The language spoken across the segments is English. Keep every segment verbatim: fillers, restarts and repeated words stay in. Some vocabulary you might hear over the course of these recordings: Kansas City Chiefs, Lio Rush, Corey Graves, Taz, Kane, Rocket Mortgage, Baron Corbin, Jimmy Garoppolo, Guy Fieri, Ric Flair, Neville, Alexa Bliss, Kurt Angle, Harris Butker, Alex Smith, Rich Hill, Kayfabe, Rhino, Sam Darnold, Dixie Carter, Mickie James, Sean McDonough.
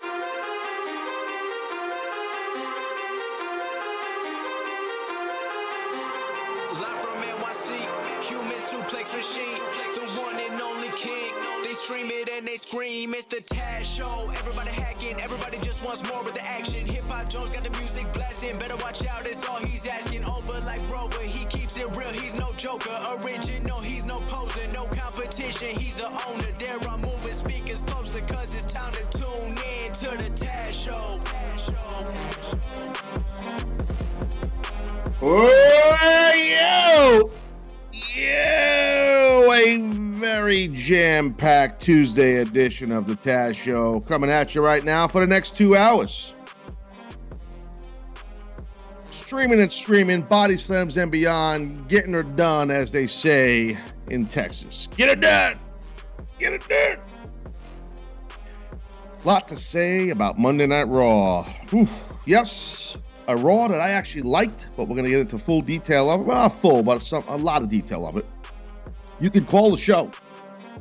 Live from N Y C, human suplex machine, the one and only king. They stream it and they scream, it's the Taz show. Everybody hacking, everybody just wants more with the action. Hip-Hop Jones got the music blasting, better watch out, it's all he's asking. Over like Rover, he keeps it real, he's no joker. Original, he's no poser, no competition, he's the owner. There I'm moving speakers closer, cause it's time to tune in to the Taz show. Taz show. Oh, yo! Yo! A very jam-packed Tuesday edition of the Taz show coming at you right now for the next two hours. Streaming and streaming, body slams and beyond, getting her done, as they say in Texas. Get it done! Get it done! A lot to say about Monday Night Raw. Oof, yes, a Raw that I actually liked, but we're going to get into full detail of it. Well, not full, but some, a lot of detail of it. You can call the show.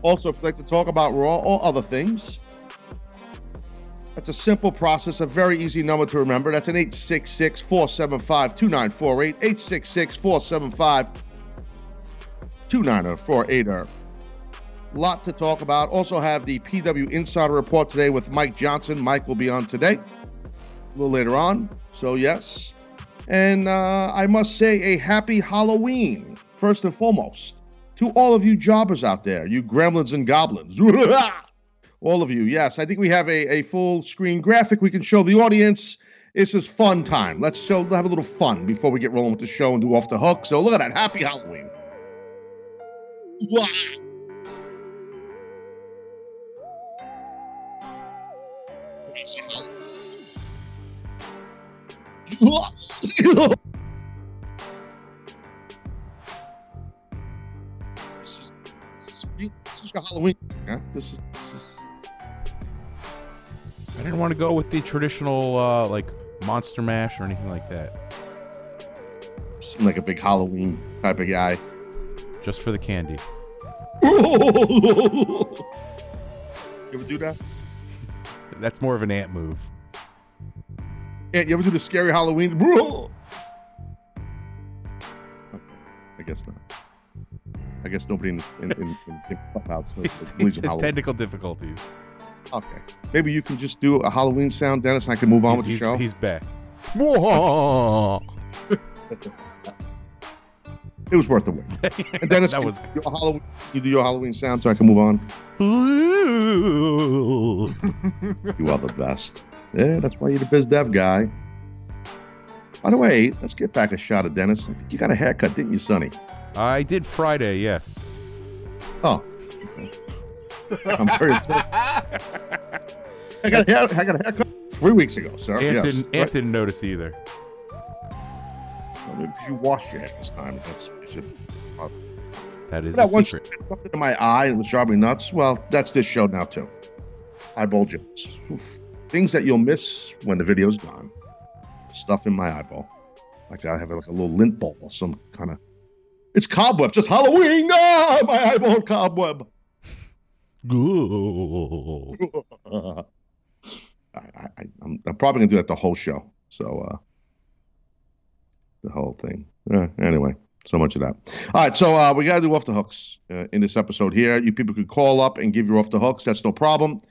Also, if you'd like to talk about Raw or other things, that's a simple process, a very easy number to remember. That's an eight six six, four seven five, two nine four eight, eight six six, four seven five, two nine four eight. A lot to talk about. Also have the P W Insider Report today with Mike Johnson. Mike will be on today, a little later on, so yes. And uh, I must say a happy Halloween, first and foremost, to all of you jobbers out there, you gremlins and goblins. All of you, yes. I think we have a, a full screen graphic we can show the audience. This is fun time. Let's show, have a little fun before we get rolling with the show and do Off the Hook. So look at that. Happy Halloween. This is, this is, this is Halloween. Huh? This is... This is I didn't want to go with the traditional, uh, like, Monster Mash or anything like that. You seem like a big Halloween type of guy. Just for the candy. You ever do that? That's more of an ant move. Ant, you ever do the scary Halloween? Okay, I guess not. I guess nobody in in, in, in, in clubhouse. So it's technical difficulties. Okay, maybe you can just do a Halloween sound, Dennis, and I can move on he's, with the he's, show. He's back. It was worth the wait. And Dennis, that was you do, Halloween, you do your Halloween sound, so I can move on. You are the best. Yeah, that's why you're the biz dev guy. By the way, let's get back a shot of Dennis. I think you got a haircut, didn't you, Sonny? I did Friday, yes. Oh. I'm very upset. I got a hair, I got a haircut three weeks ago, sir. Ant, yes. didn't, Ant right. didn't notice either. Well, because you washed your hair this time. That's, uh, that is a that secret. Something in my eye and it was driving me nuts. Well, that's this show now, too. Eyeball jokes. Oof. Things that you'll miss when the video's gone. Stuff in my eyeball. Like I have like a little lint ball or some kind of... It's cobweb, just Halloween. Ah, my eyeball cobweb. I, I, I'm, I'm probably going to do that the whole show. So uh, the whole thing. Uh, anyway, so much of that. All right, so uh, we got to do Off the Hooks uh, in this episode here. You people could call up and give your Off the Hooks. That's no problem.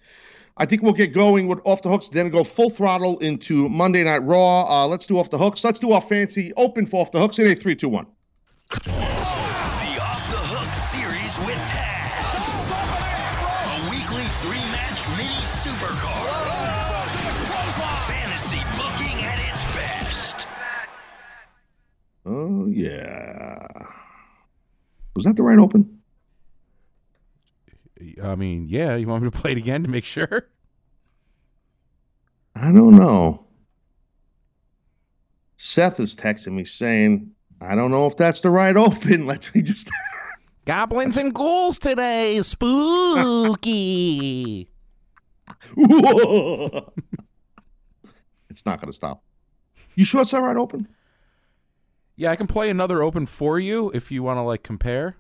I think we'll get going with Off the Hooks, then go full throttle into Monday Night Raw. Uh, let's do Off the Hooks. Let's do our fancy open for Off the Hooks in a three, two, one. The Off the Hook series with Taz. A weekly three-match mini supercard. Fantasy booking at its best. Oh yeah. Was that the right open? I mean, yeah. You want me to play it again to make sure? I don't know. Seth is texting me saying, I don't know if that's the right open. Let me just... Goblins and ghouls today. Spooky. It's not going to stop. You sure it's the right open? Yeah, I can play another open for you if you want to, like, compare.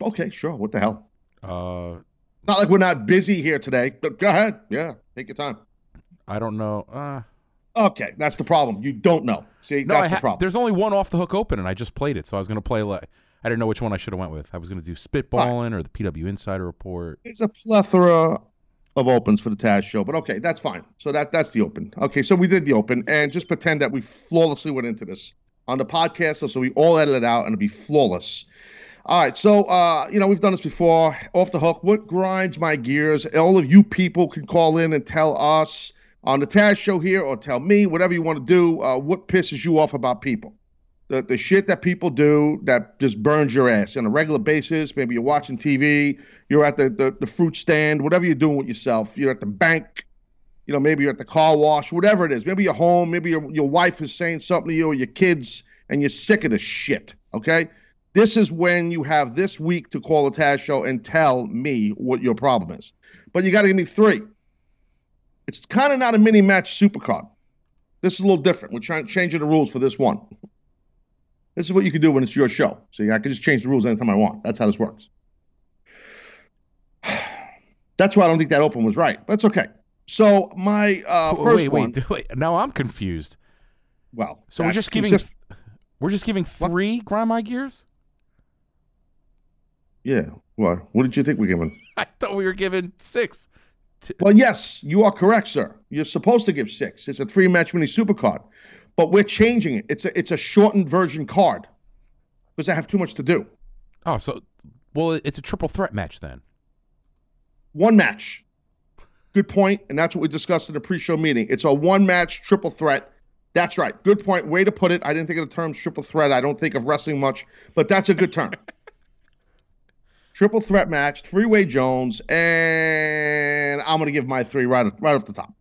Okay, sure. What the hell? Uh, not like we're not busy here today, but go ahead. Yeah, take your time. I don't know. Uh, okay, that's the problem. You don't know. See, no, that's ha- the problem. There's only one off the hook open, and I just played it, so I was going to play like... I didn't know which one I should have went with. I was going to do Spitballing or the P W Insider Report. It's a plethora of opens for the Taz show, but okay, that's fine. So that that's the open. Okay, so we did the open, and just pretend that we flawlessly went into this on the podcast, so we all edit it out, and it'll be flawless. All right, so, uh, you know, we've done this before. Off the hook, what grinds my gears? All of you people can call in and tell us on the Taz show here or tell me, whatever you want to do, uh, what pisses you off about people. The the shit that people do that just burns your ass on a regular basis. Maybe you're watching T V, you're at the, the, the fruit stand, whatever you're doing with yourself. You're at the bank, you know, maybe you're at the car wash, whatever it is. Maybe you're home, maybe your your wife is saying something to you or your kids, and you're sick of the shit, okay? This is when you have this week to call the Taz show and tell me what your problem is. But you got to give me three. It's kind of not a mini-match supercard. This is a little different. We're trying changing the rules for this one. This is what you can do when it's your show. So I can just change the rules anytime I want. That's how this works. That's why I don't think that open was right. But it's okay. So my uh, first wait, wait, one. Wait, wait. Now I'm confused. Well, so we're just giving just, we're just giving three what? Grind my gears. Yeah. Well, what did you think we were giving? I thought we were giving six. To- well, yes, you are correct, sir. You're supposed to give six. It's a three-match mini supercard. But we're changing it. It's a it's a shortened version card because I have too much to do. Oh, so well, it's a triple threat match then. One match. Good point, and that's what we discussed in the pre-show meeting. It's a one-match triple threat. That's right. Good point. Way to put it. I didn't think of the term triple threat. I don't think of wrestling much, but that's a good term. Triple threat match, three-way Jones, and I'm gonna give my three right right off the top.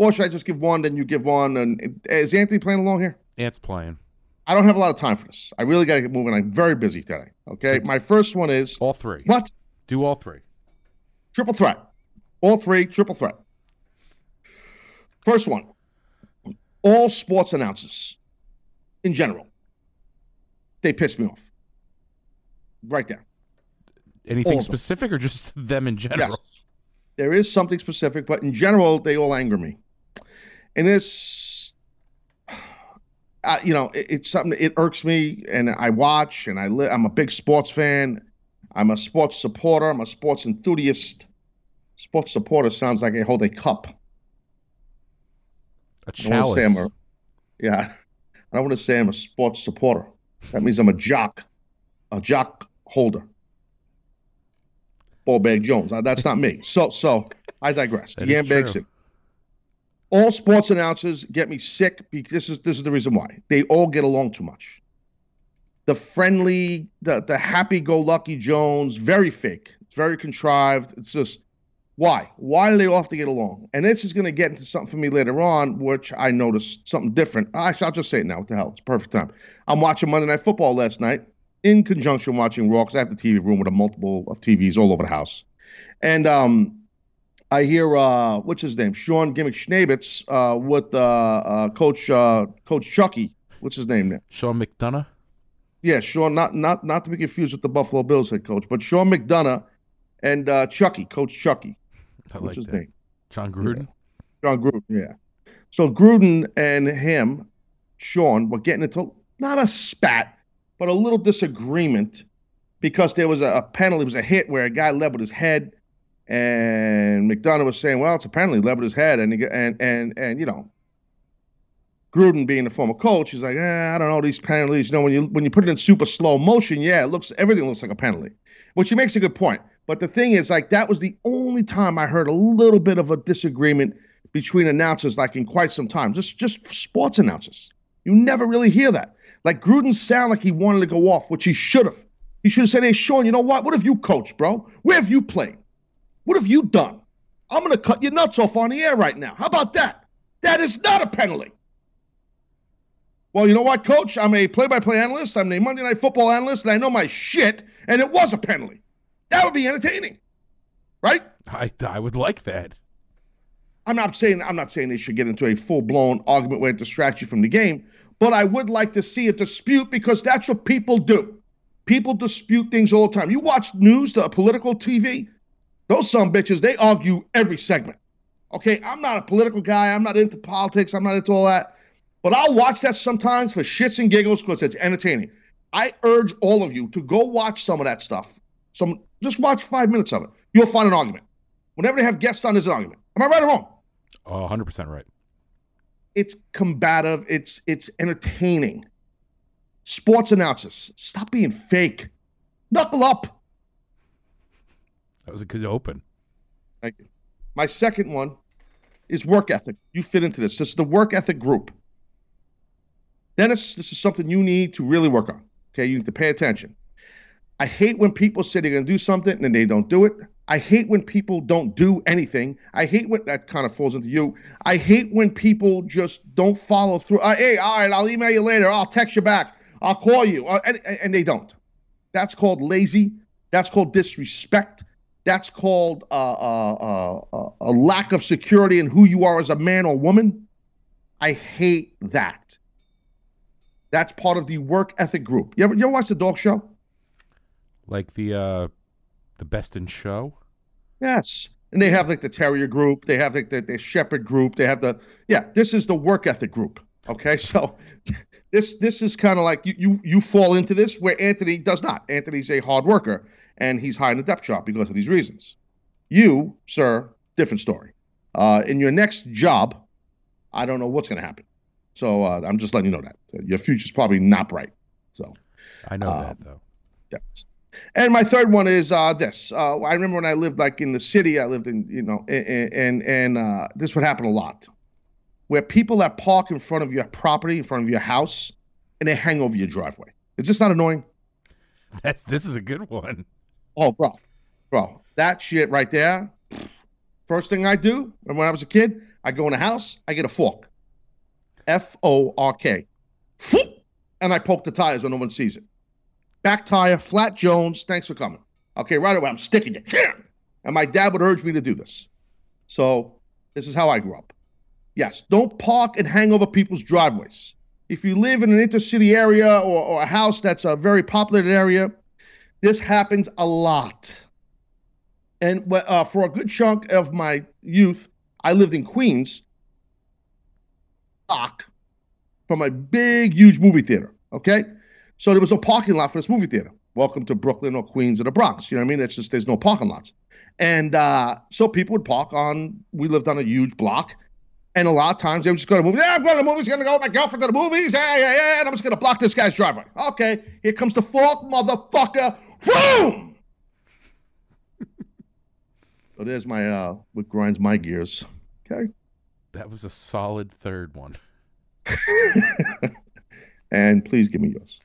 Or should I just give one, then you give one? And is Anthony playing along here? Ant's playing. I don't have a lot of time for this. I really got to get moving. I'm very busy today. Okay, so my first one is... All three. What? Do all three. Triple threat. All three, triple threat. First one. All sports announcers, in general, they piss me off. Right there. Anything specific or just them in general? Yes. There is something specific, but in general, they all anger me. And it's, uh, you know, it, it's something, it irks me, and I watch, and I li- I'm a big sports fan. I'm a sports supporter. I'm a sports enthusiast. Sports supporter sounds like I hold a cup. A chalice. I don't wanna say I'm a, yeah. I don't want to say I'm a sports supporter. That means I'm a jock, a jock holder. Ball bag Jones. That's not me. So, so I digress. Yambag. All sports announcers get me sick because this is this is the reason why they all get along too much. The friendly, the the happy-go-lucky Jones, very fake. It's very contrived. It's just why? Why do they all have to get along? And this is going to get into something for me later on, which I noticed something different. Actually, I'll just say it now. What the hell? It's perfect time. I'm watching Monday Night Football last night. In conjunction watching Raw, because I have the T V room with a multiple of T Vs all over the house. And um, I hear, uh, what's his name? Sean Gimmick Schnabitz uh, with uh, uh, Coach uh, Coach Chucky. What's his name now? Sean McDonough? Yeah, Sean, not not not to be confused with the Buffalo Bills head coach, but Sean McDonough and uh, Chucky, Coach Chucky. I what's like his that. name? Jon Gruden? Yeah. Jon Gruden, yeah. So Gruden and him, Sean, were getting into not a spat, but a little disagreement because there was a, a penalty. It was a hit where a guy led with his head, and McDonough was saying, well, it's a penalty, led with his head. And, he, and, and, and you know, Gruden being the former coach, he's like, eh, I don't know, these penalties. You know, when you when you put it in super slow motion, yeah, it looks everything looks like a penalty, which he makes a good point. But the thing is, like, that was the only time I heard a little bit of a disagreement between announcers, like, in quite some time, just just sports announcers. You never really hear that. Like, Gruden sounded like he wanted to go off, which he should have. He should have said, hey, Sean, you know what? What have you coached, bro? Where have you played? What have you done? I'm going to cut your nuts off on the air right now. How about that? That is not a penalty. Well, you know what, coach? I'm a play-by-play analyst. I'm a Monday Night Football analyst, and I know my shit, and it was a penalty. That would be entertaining, right? I, I would like that. I'm not saying I'm not saying they should get into a full-blown argument where it distracts you from the game, but I would like to see a dispute because that's what people do. People dispute things all the time. You watch news, the political T V, those sumbitches, they argue every segment. Okay, I'm not a political guy. I'm not into politics. I'm not into all that. But I'll watch that sometimes for shits and giggles because it's entertaining. I urge all of you to go watch some of that stuff. Some, just watch five minutes of it. You'll find an argument. Whenever they have guests on, there's an argument. Am I right or wrong? Uh, one hundred percent right. It's combative. It's it's entertaining. Sports announcers, stop being fake. Knuckle up. That was a good open. Thank you. My second one is work ethic. You fit into this. This is the work ethic group. Dennis, this is something you need to really work on. Okay, you need to pay attention. I hate when people say they're going to do something and then they don't do it. I hate when people don't do anything. I hate when that kind of falls into you. I hate when people just don't follow through. Uh, hey, all right, I'll email you later. I'll text you back. I'll call you. Uh, and, and they don't. That's called lazy. That's called disrespect. That's called uh, uh, uh, a lack of security in who you are as a man or woman. I hate that. That's part of the work ethic group. You ever, you ever watch the dog show? Like the uh, the Best in Show? Yes. And they have like the Terrier group. They have like the, the Shepherd group. They have the, yeah, this is the work ethic group. Okay, so this this is kind of like you, you, you fall into this where Anthony does not. Anthony's a hard worker. And he's high in the depth chart because of these reasons. You, sir, different story. Uh, in your next job, I don't know what's going to happen. So uh, I'm just letting you know that. Your future's probably not bright. So I know uh, that, though. Yeah. And my third one is uh, this. Uh, I remember when I lived like in the city, I lived in, you know, and and, and uh, this would happen a lot. Where people that park in front of your property, in front of your house, and they hang over your driveway. Is this not annoying? That's This is a good one. Oh, bro, bro, that shit right there. First thing I do, and when I was a kid, I go in a house, I get a fork. F O R K. And I poke the tires when no one sees it. Back tire, flat Jones, thanks for coming. Okay, right away, I'm sticking it. And my dad would urge me to do this. So this is how I grew up. Yes, don't park and hang over people's driveways. If you live in an intercity area or, or a house that's a very populated area, this happens a lot. And uh, for a good chunk of my youth, I lived in Queens, block from a big, huge movie theater, okay? So there was no parking lot for this movie theater. Welcome to Brooklyn or Queens or the Bronx, you know what I mean? It's just there's no parking lots. And uh, so people would park on, we lived on a huge block, and a lot of times they would just go to the movies. Yeah, I'm going to the movies, going to go with my girlfriend to the movies, yeah, yeah, yeah, and I'm just going to block this guy's driveway. Okay, here comes the fork, motherfucker. Boom! So there's my uh, what grinds my gears. Okay, that was a solid third one. And please give me yours.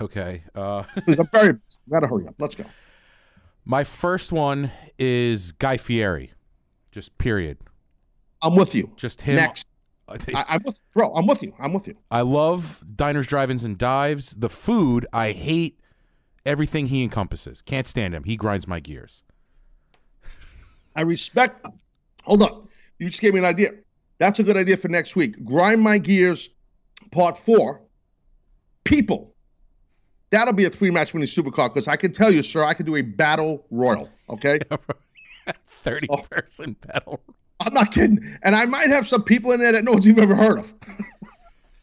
Okay, uh... please, I'm very. Gotta hurry up. Let's go. My first one is Guy Fieri. Just period. I'm with you. Just him. Next. I, I'm with, bro. I'm with you. I'm with you. I love diners, drive-ins, and dives. The food, I hate. Everything he encompasses. Can't stand him. He grinds my gears. I respect. Hold on. You just gave me an idea. That's a good idea for next week. Grind my gears, part four. People. That'll be a three-match winning supercard because I can tell you, sir, I can do a battle royal. Okay? thirty-person so, battle. I'm not kidding. And I might have some people in there that no one's even ever heard of.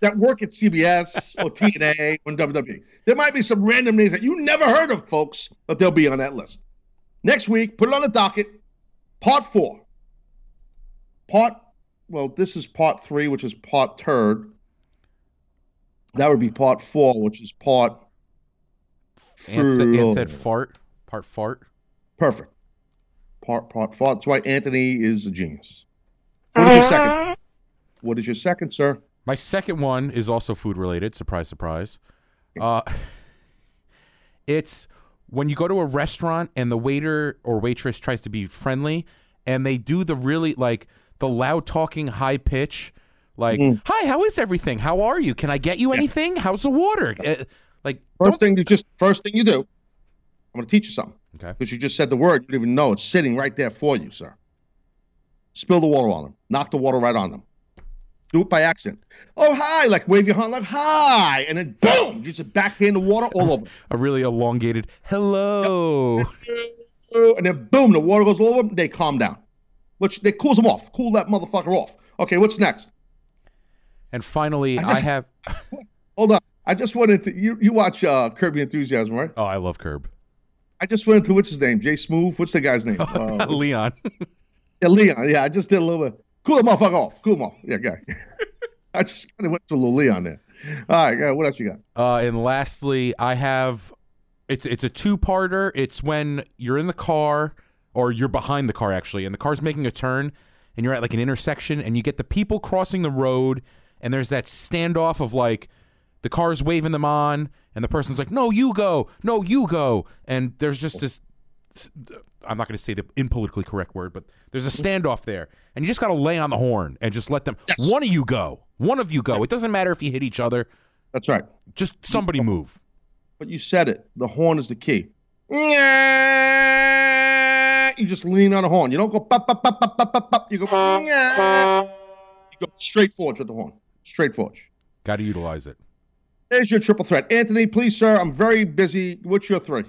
That work at C B S or T N A or W W E. There might be some random names that you never heard of, folks, but they'll be on that list. Next week, put it on the docket, part four. Part, well, this is part three, which is part third. That would be part four, which is part... Ant said fart, part fart. Perfect. Part, part fart. That's why Anthony is a genius. What is your second? What is your second, sir? My second one is also food-related. Surprise, surprise. Uh, it's when you go to a restaurant and the waiter or waitress tries to be friendly, and they do the really, like, the loud-talking, high-pitch, like, mm. Hi, how is everything? How are you? Can I get you anything? Yeah. How's the water? Uh, like First thing you just first thing you do, I'm going to teach you something. Okay. Because you just said the word. You didn't even know. It's sitting right there for you, sir. Spill the water on them. Knock the water right on them. Do it by accident. Oh, hi. Like, wave your hand like, hi. And then, boom, you just backhand the water all over. A really elongated, hello. Yep. And then, boom, the water goes all over them. They calm down. Which, they cools them off. Cool that motherfucker off. Okay, what's next? And finally, I, just, I have... Hold on. I just wanted to... You, you watch uh, Curb Your Enthusiasm, right? Oh, I love Curb. I just went into, what's his name? Jay Smooth? What's the guy's name? Oh, uh, Leon. Yeah, Leon. Yeah, I just did a little bit... Cool the motherfucker off. Cool him off. Yeah, guy. I just kind of went to Lil Lee on there. All right, guy, what else you got? Uh, and lastly, I have it's it's a two-parter. It's when you're in the car, or you're behind the car actually, and the car's making a turn, and you're at like an intersection, and you get the people crossing the road, and there's that standoff of like the car's waving them on, and the person's like, "No, you go. No, you go." And there's just this. I'm not going to say the impolitically correct word, but there's a standoff there, and you just got to lay on the horn and just let them. Yes. One of you go. One of you go. It doesn't matter if you hit each other. That's right. Just somebody move. But you said it. The horn is the key. You just lean on the horn. You don't go pop, pop, pop, pop, pop, pop, pop. You go. You go straight forward with the horn. Straight forward. Got to utilize it. There's your triple threat, Anthony. Please, sir. I'm very busy. What's your three?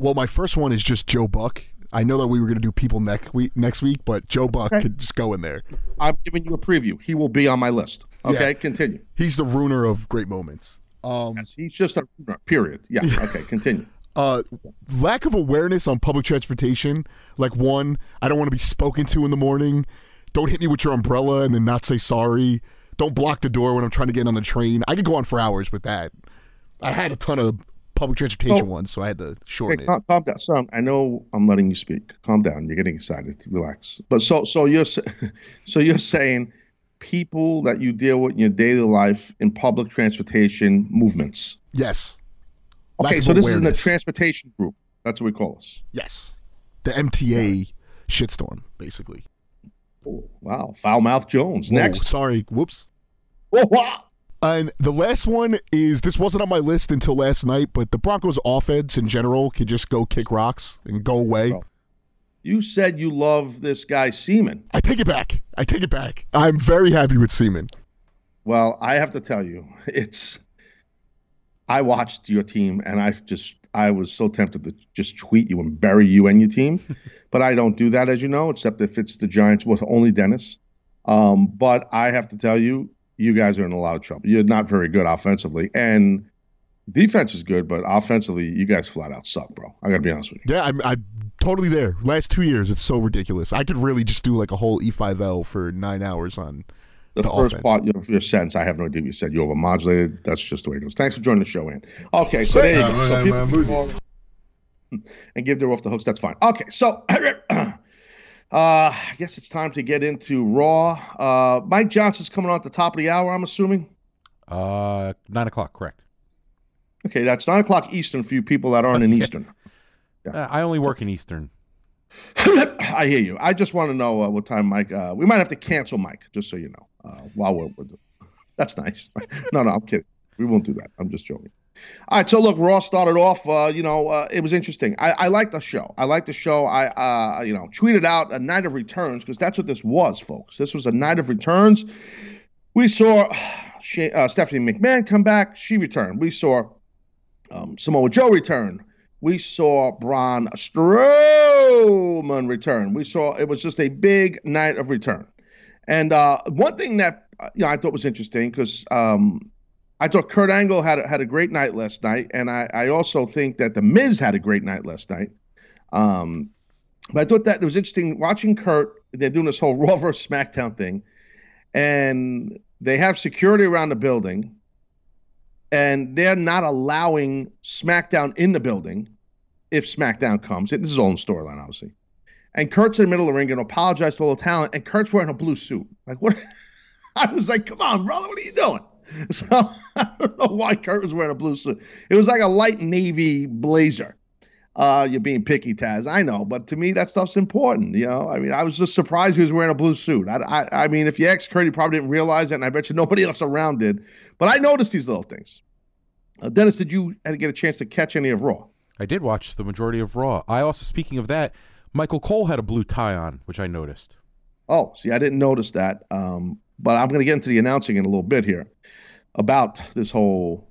Well, my first one is just Joe Buck. I know that we were going to do people next week, next week, but Joe Buck okay. could just go in there. I'm giving you a preview. He will be on my list. Okay, yeah. Continue. He's the ruiner of great moments. Um, yes, he's just a ruiner, period. Yeah, okay, continue. Uh, lack of awareness on public transportation. Like, one, I don't want to be spoken to in the morning. Don't hit me with your umbrella and then not say sorry. Don't block the door when I'm trying to get on the train. I could go on for hours with that. I had a ton of... public transportation oh. one, so I had to shorten hey, calm, it. Calm down, son. I know I'm letting you speak. Calm down. You're getting excited. Relax. But so, so you're, so you're saying people that you deal with in your daily life in public transportation movements. Yes. Lack okay, so awareness. This is in the transportation group. That's what we call us. Yes. The M T A shitstorm, basically. Oh, wow, foul mouth Jones. Whoa, next, sorry. Whoops. Oh, wow. And the last one is, this wasn't on my list until last night, but the Broncos offense in general can just go kick rocks and go away. You said you love this guy, Seaman. I take it back. I take it back. I'm very happy with Seaman. Well, I have to tell you, it's, I watched your team, and I just, I was so tempted to just tweet you and bury you and your team, but I don't do that, as you know, except if it's the Giants, well, only Dennis. Um, but I have to tell you, you guys are in a lot of trouble. You're not very good offensively. And defense is good, but offensively, you guys flat out suck, bro. I got to be honest with you. Yeah, I'm, I'm totally there. Last two years, it's so ridiculous. I could really just do like a whole E five L for nine hours on the, the first offense. Part of your sentence, I have no idea what you said. You overmodulated. That's just the way it goes. Thanks for joining the show, Ann. Okay, so there you go. So people, and give their off the hooks. That's fine. Okay, so... Uh, I guess it's time to get into Raw. Uh, Mike Johnson's coming on at the top of the hour, I'm assuming? Uh, nine o'clock, correct. Okay, that's nine o'clock Eastern for you people that aren't in Eastern. Yeah. Uh, I only work in Eastern. I hear you. I just want to know uh, what time Mike... Uh, we might have to cancel Mike, just so you know. Uh, while we're, we're doing. That's nice. No, no, I'm kidding. We won't do that. I'm just joking. All right, so look, Raw started off, uh, you know, uh, it was interesting. I, I liked the show. I liked the show. I, uh, you know, tweeted out a night of returns because that's what this was, folks. This was a night of returns. We saw she, uh, Stephanie McMahon come back. She returned. We saw um, Samoa Joe return. We saw Braun Strowman return. We saw it was just a big night of return. And uh, one thing that, you know, I thought was interesting because um, – I thought Kurt Angle had a, had a great night last night, and I, I also think that The Miz had a great night last night. Um, but I thought that it was interesting watching Kurt. They're doing this whole Raw versus SmackDown thing, and they have security around the building, and they're not allowing SmackDown in the building if SmackDown comes. This is all in storyline, obviously. And Kurt's in the middle of the ring and apologized to all the talent, and Kurt's wearing a blue suit. Like, what? I was like, come on, brother, what are you doing? So I don't know why Kurt was wearing a blue suit. It was like a light navy blazer. Uh, you're being picky, Taz. I know, but to me, that stuff's important. You know, I mean, I was just surprised he was wearing a blue suit. I, I, I mean, if you ask Kurt, he probably didn't realize it, and I bet you nobody else around did. But I noticed these little things. Uh, Dennis, did you get a chance to catch any of Raw? I did watch the majority of Raw. I also, speaking of that, Michael Cole had a blue tie on, which I noticed. Oh, see, I didn't notice that. Um, But I'm going to get into the announcing in a little bit here about this whole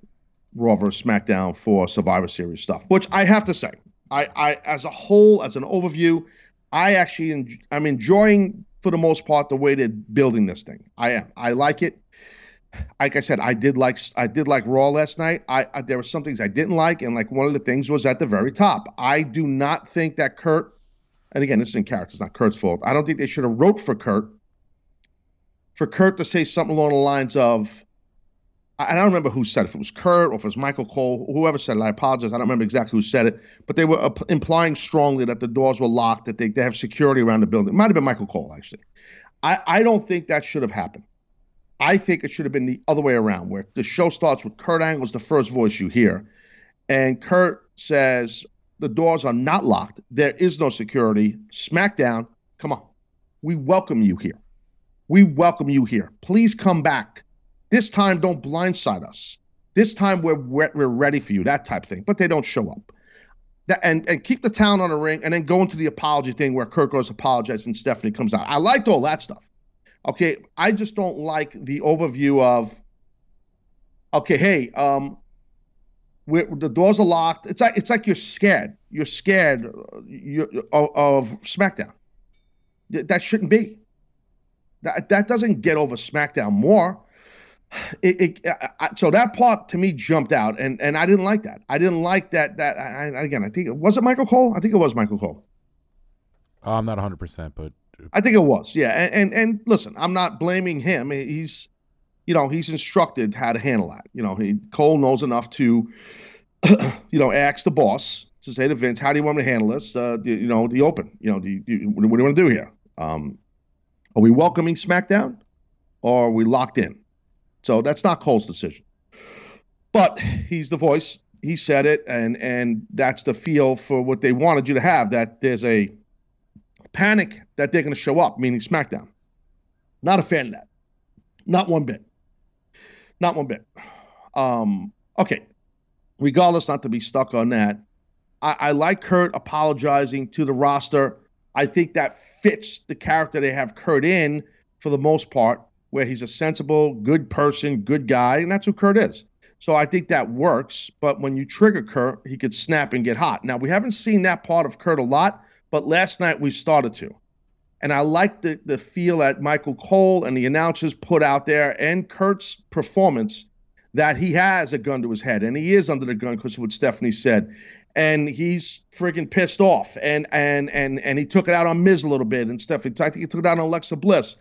Raw versus SmackDown for Survivor Series stuff, which I have to say, I, I as a whole, as an overview, I actually en- I'm enjoying, for the most part, the way they're building this thing. I am. I like it. Like I said, I did like I did like Raw last night. I, I there were some things I didn't like, and like one of the things was at the very top. I do not think that Kurt, and again, this is in character, it's not Kurt's fault. I don't think they should have wrote for Kurt. For Kurt to say something along the lines of, I don't remember who said it, if it was Kurt or if it was Michael Cole, whoever said it, I apologize, I don't remember exactly who said it, but they were implying strongly that the doors were locked, that they, they have security around the building. It might have been Michael Cole, actually. I, I don't think that should have happened. I think it should have been the other way around, where the show starts with Kurt Angle's the first voice you hear, and Kurt says, the doors are not locked, there is no security, SmackDown, come on, we welcome you here. We welcome you here. Please come back. This time, don't blindside us. This time, we're we're ready for you, that type of thing. But they don't show up. That, and, and keep the talent on the ring, and then go into the apology thing where Kurt goes apologize and Stephanie comes out. I liked all that stuff. Okay, I just don't like the overview of, okay, hey, um, we're, the doors are locked. It's like, it's like you're scared. You're scared you're, of, of SmackDown. That shouldn't be. That, that doesn't get over SmackDown more. It, it, I, so that part to me jumped out, and, and I didn't like that. I didn't like that. That I, I, again, I think was it Michael Cole. I think it was Michael Cole. Uh, I'm not one hundred percent, but I think it was. Yeah, and, and and listen, I'm not blaming him. He's, you know, he's instructed how to handle that. You know, he Cole knows enough to, you know, ask the boss to say to Vince, "How do you want me to handle this? Uh, you, you know, the open. You know, the, you, what do you want to do here? Um, are we welcoming SmackDown, or are we locked in?" So that's not Cole's decision, but he's the voice. He said it, and and that's the feel for what they wanted you to have, that there's a panic that they're going to show up, meaning SmackDown. Not a fan of that. Not one bit. Not one bit. Um, okay. Regardless, not to be stuck on that, I, I like Kurt apologizing to the roster. I think that fits the character they have Kurt in for the most part, where he's a sensible, good person, good guy, and that's who Kurt is. So I think that works, but when you trigger Kurt, he could snap and get hot. Now, we haven't seen that part of Kurt a lot, but last night we started to. And I like the, the feel that Michael Cole and the announcers put out there, and Kurt's performance, that he has a gun to his head, and he is under the gun because of what Stephanie said. And he's freaking pissed off, and and and and he took it out on Miz a little bit, and Stephanie, I think he took it out on Alexa Bliss.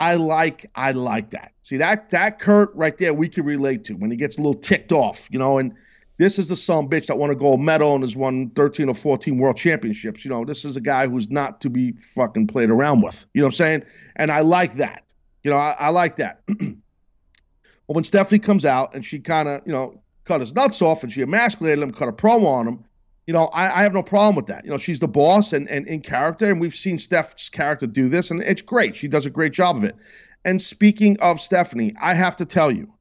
I like, I like that. See, that that Kurt right there, we can relate to when he gets a little ticked off, you know. And this is the son of a bitch that won a gold medal and has won thirteen or fourteen world championships. You know, this is a guy who's not to be fucking played around with. You know what I'm saying? And I like that. You know, I, I like that. Well, when Stephanie comes out and she kind of, you know, cut his nuts off and she emasculated him, cut a promo on him, you know, I, I have no problem with that. You know, she's the boss and, and in character, and we've seen Steph's character do this, and it's great. She does a great job of it. And speaking of Stephanie, I have to tell you,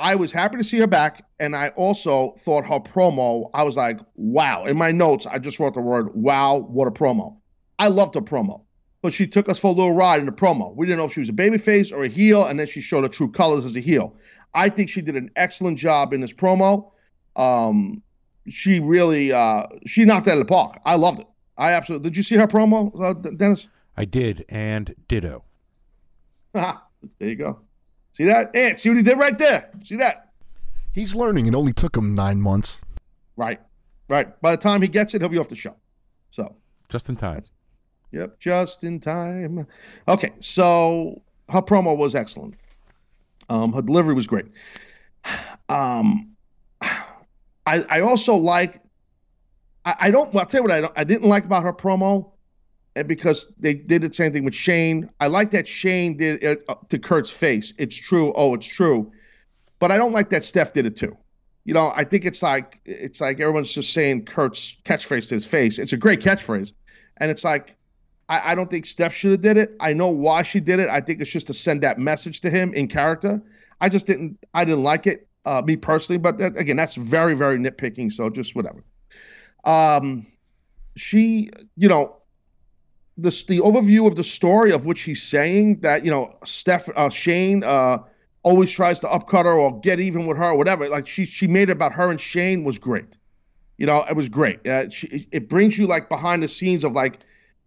I was happy to see her back, and I also thought her promo, I was like, wow. In my notes, I just wrote the word, wow, what a promo. I loved her promo. But she took us for a little ride in the promo. We didn't know if she was a babyface or a heel, and then she showed her true colors as a heel. I think she did an excellent job in this promo. Um, she really, uh, she knocked out of the park. I loved it. I absolutely, did you see her promo, uh, Dennis? I did, and ditto. There you go. See that? And see what he did right there? See that? He's learning. It only took him nine months. Right, right. By the time he gets it, he'll be off the show. So just in time. Yep, just in time. Okay, so her promo was excellent. Um, her delivery was great. Um, I I also like, I, I don't, well, I'll tell you what I, don't, I didn't like about her promo, and because they did the same thing with Shane. I like that Shane did it to Kurt's face. It's true, oh, it's true. But I don't like that Steph did it too. You know, I think it's like, it's like everyone's just saying Kurt's catchphrase to his face. It's a great catchphrase. And it's like, I don't think Steph should have did it. I know why she did it. I think it's just to send that message to him in character. I just didn't I didn't like it, uh, me personally. But that, again, that's very, very nitpicking, so just whatever. Um, she, you know, the the overview of the story of which he's saying that, you know, Steph, uh, Shane uh, always tries to upcut her or get even with her or whatever. Like she she made it about her and Shane was great. You know, it was great. Uh, she, it brings you like behind the scenes of like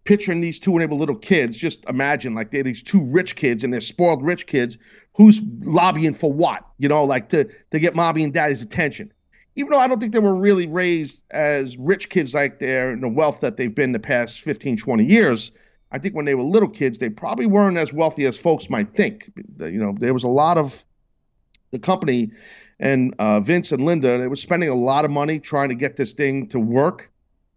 picturing these two when they were little kids. Just imagine like they're these two rich kids and they're spoiled rich kids who's lobbying for what, you know, like to, to get mommy and daddy's attention. Even though I don't think they were really raised as rich kids like they're in the wealth that they've been the past fifteen, twenty years. I think when they were little kids, they probably weren't as wealthy as folks might think. You know, there was a lot of the company and uh, Vince and Linda, they were spending a lot of money trying to get this thing to work.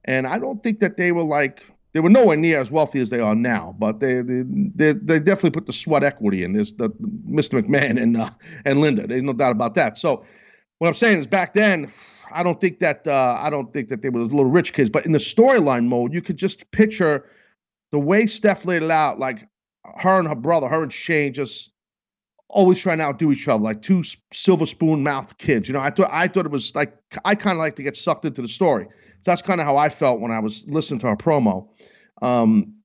And I don't think that they were like, they were nowhere near as wealthy as they are now, but they they they, they definitely put the sweat equity in. There's the, Mister McMahon and uh, and Linda. There's no doubt about that. So what I'm saying is back then, I don't think that uh, I don't think that they were little rich kids. But in the storyline mode, you could just picture the way Steph laid it out, like her and her brother, her and Shane, just always trying to outdo each other, like two silver spoon mouthed kids. You know, I thought I thought it was like I kind of like to get sucked into the story. So that's kind of how I felt when I was listening to her promo. Um,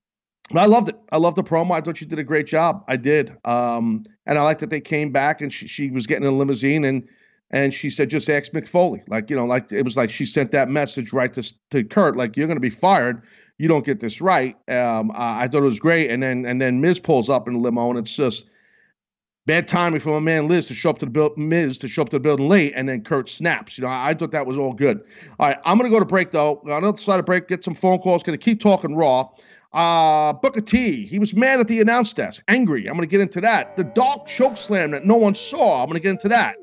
but I loved it. I loved the promo. I thought she did a great job. I did. Um, and I liked that they came back and she, she was getting in a limousine and, and she said, just ask Mick Foley. Like, you know, like it was like, she sent that message right to, to Kurt, like, you're going to be fired. You don't get this right. Um, I, I thought it was great. And then, and then Miz pulls up in the limo and it's just bad timing for my man Liz to show up to the build, Miz to show up to the building late, and then Kurt snaps. You know, I, I thought that was all good. All right, I'm going to go to break, though. On the other side of break, get some phone calls. Going to keep talking Raw. Uh, Booker T, he was mad at the announce desk, angry. I'm going to get into that. The dark choke slam that no one saw, I'm going to get into that.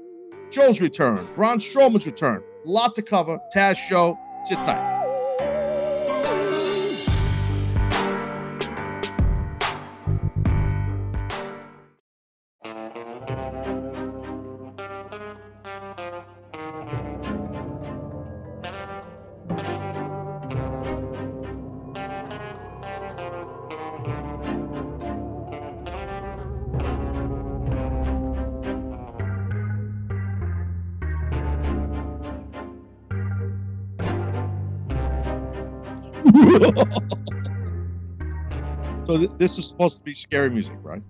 Joe's return, Braun Strowman's return. A lot to cover. Taz show. Sit tight. So th- this is supposed to be scary music, right?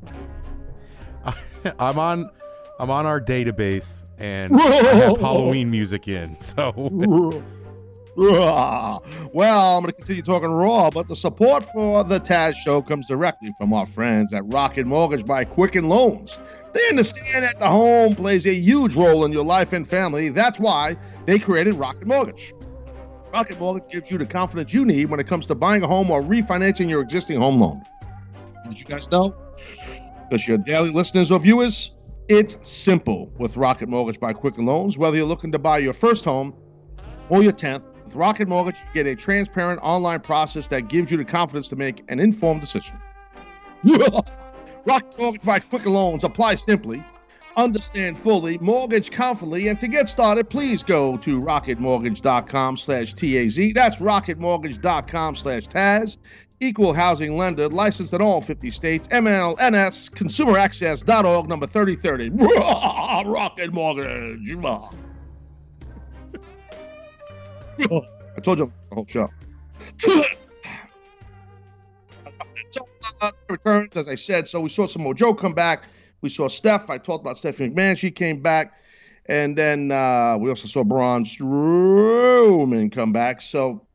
I'm on, I'm on our database, and I have Halloween music in. So, well, I'm going to continue talking Raw, but the support for the Taz Show comes directly from our friends at Rocket Mortgage by Quicken Loans. They understand that the home plays a huge role in your life and family. That's why they created Rocket Mortgage. Rocket Mortgage gives you the confidence you need when it comes to buying a home or refinancing your existing home loan. As you guys know, because you're daily listeners or viewers, it's simple with Rocket Mortgage by Quicken Loans. Whether you're looking to buy your first home or your tenth, with Rocket Mortgage, you get a transparent online process that gives you the confidence to make an informed decision. Rocket Mortgage by Quicken Loans. Apply simply. Understand fully, mortgage confidently, and to get started, please go to rocketmortgage.com slash T-A-Z. That's rocketmortgage.com slash Taz. Equal housing lender, licensed in all fifty states, M L N S, consumer access dot org, number thirty thirty. Rocket Mortgage. I told you the whole show. Returns, as I said, so we saw Samoa Joe come back. We saw Steph. I talked about Stephanie McMahon. She came back. And then uh, we also saw Braun Strowman come back. So,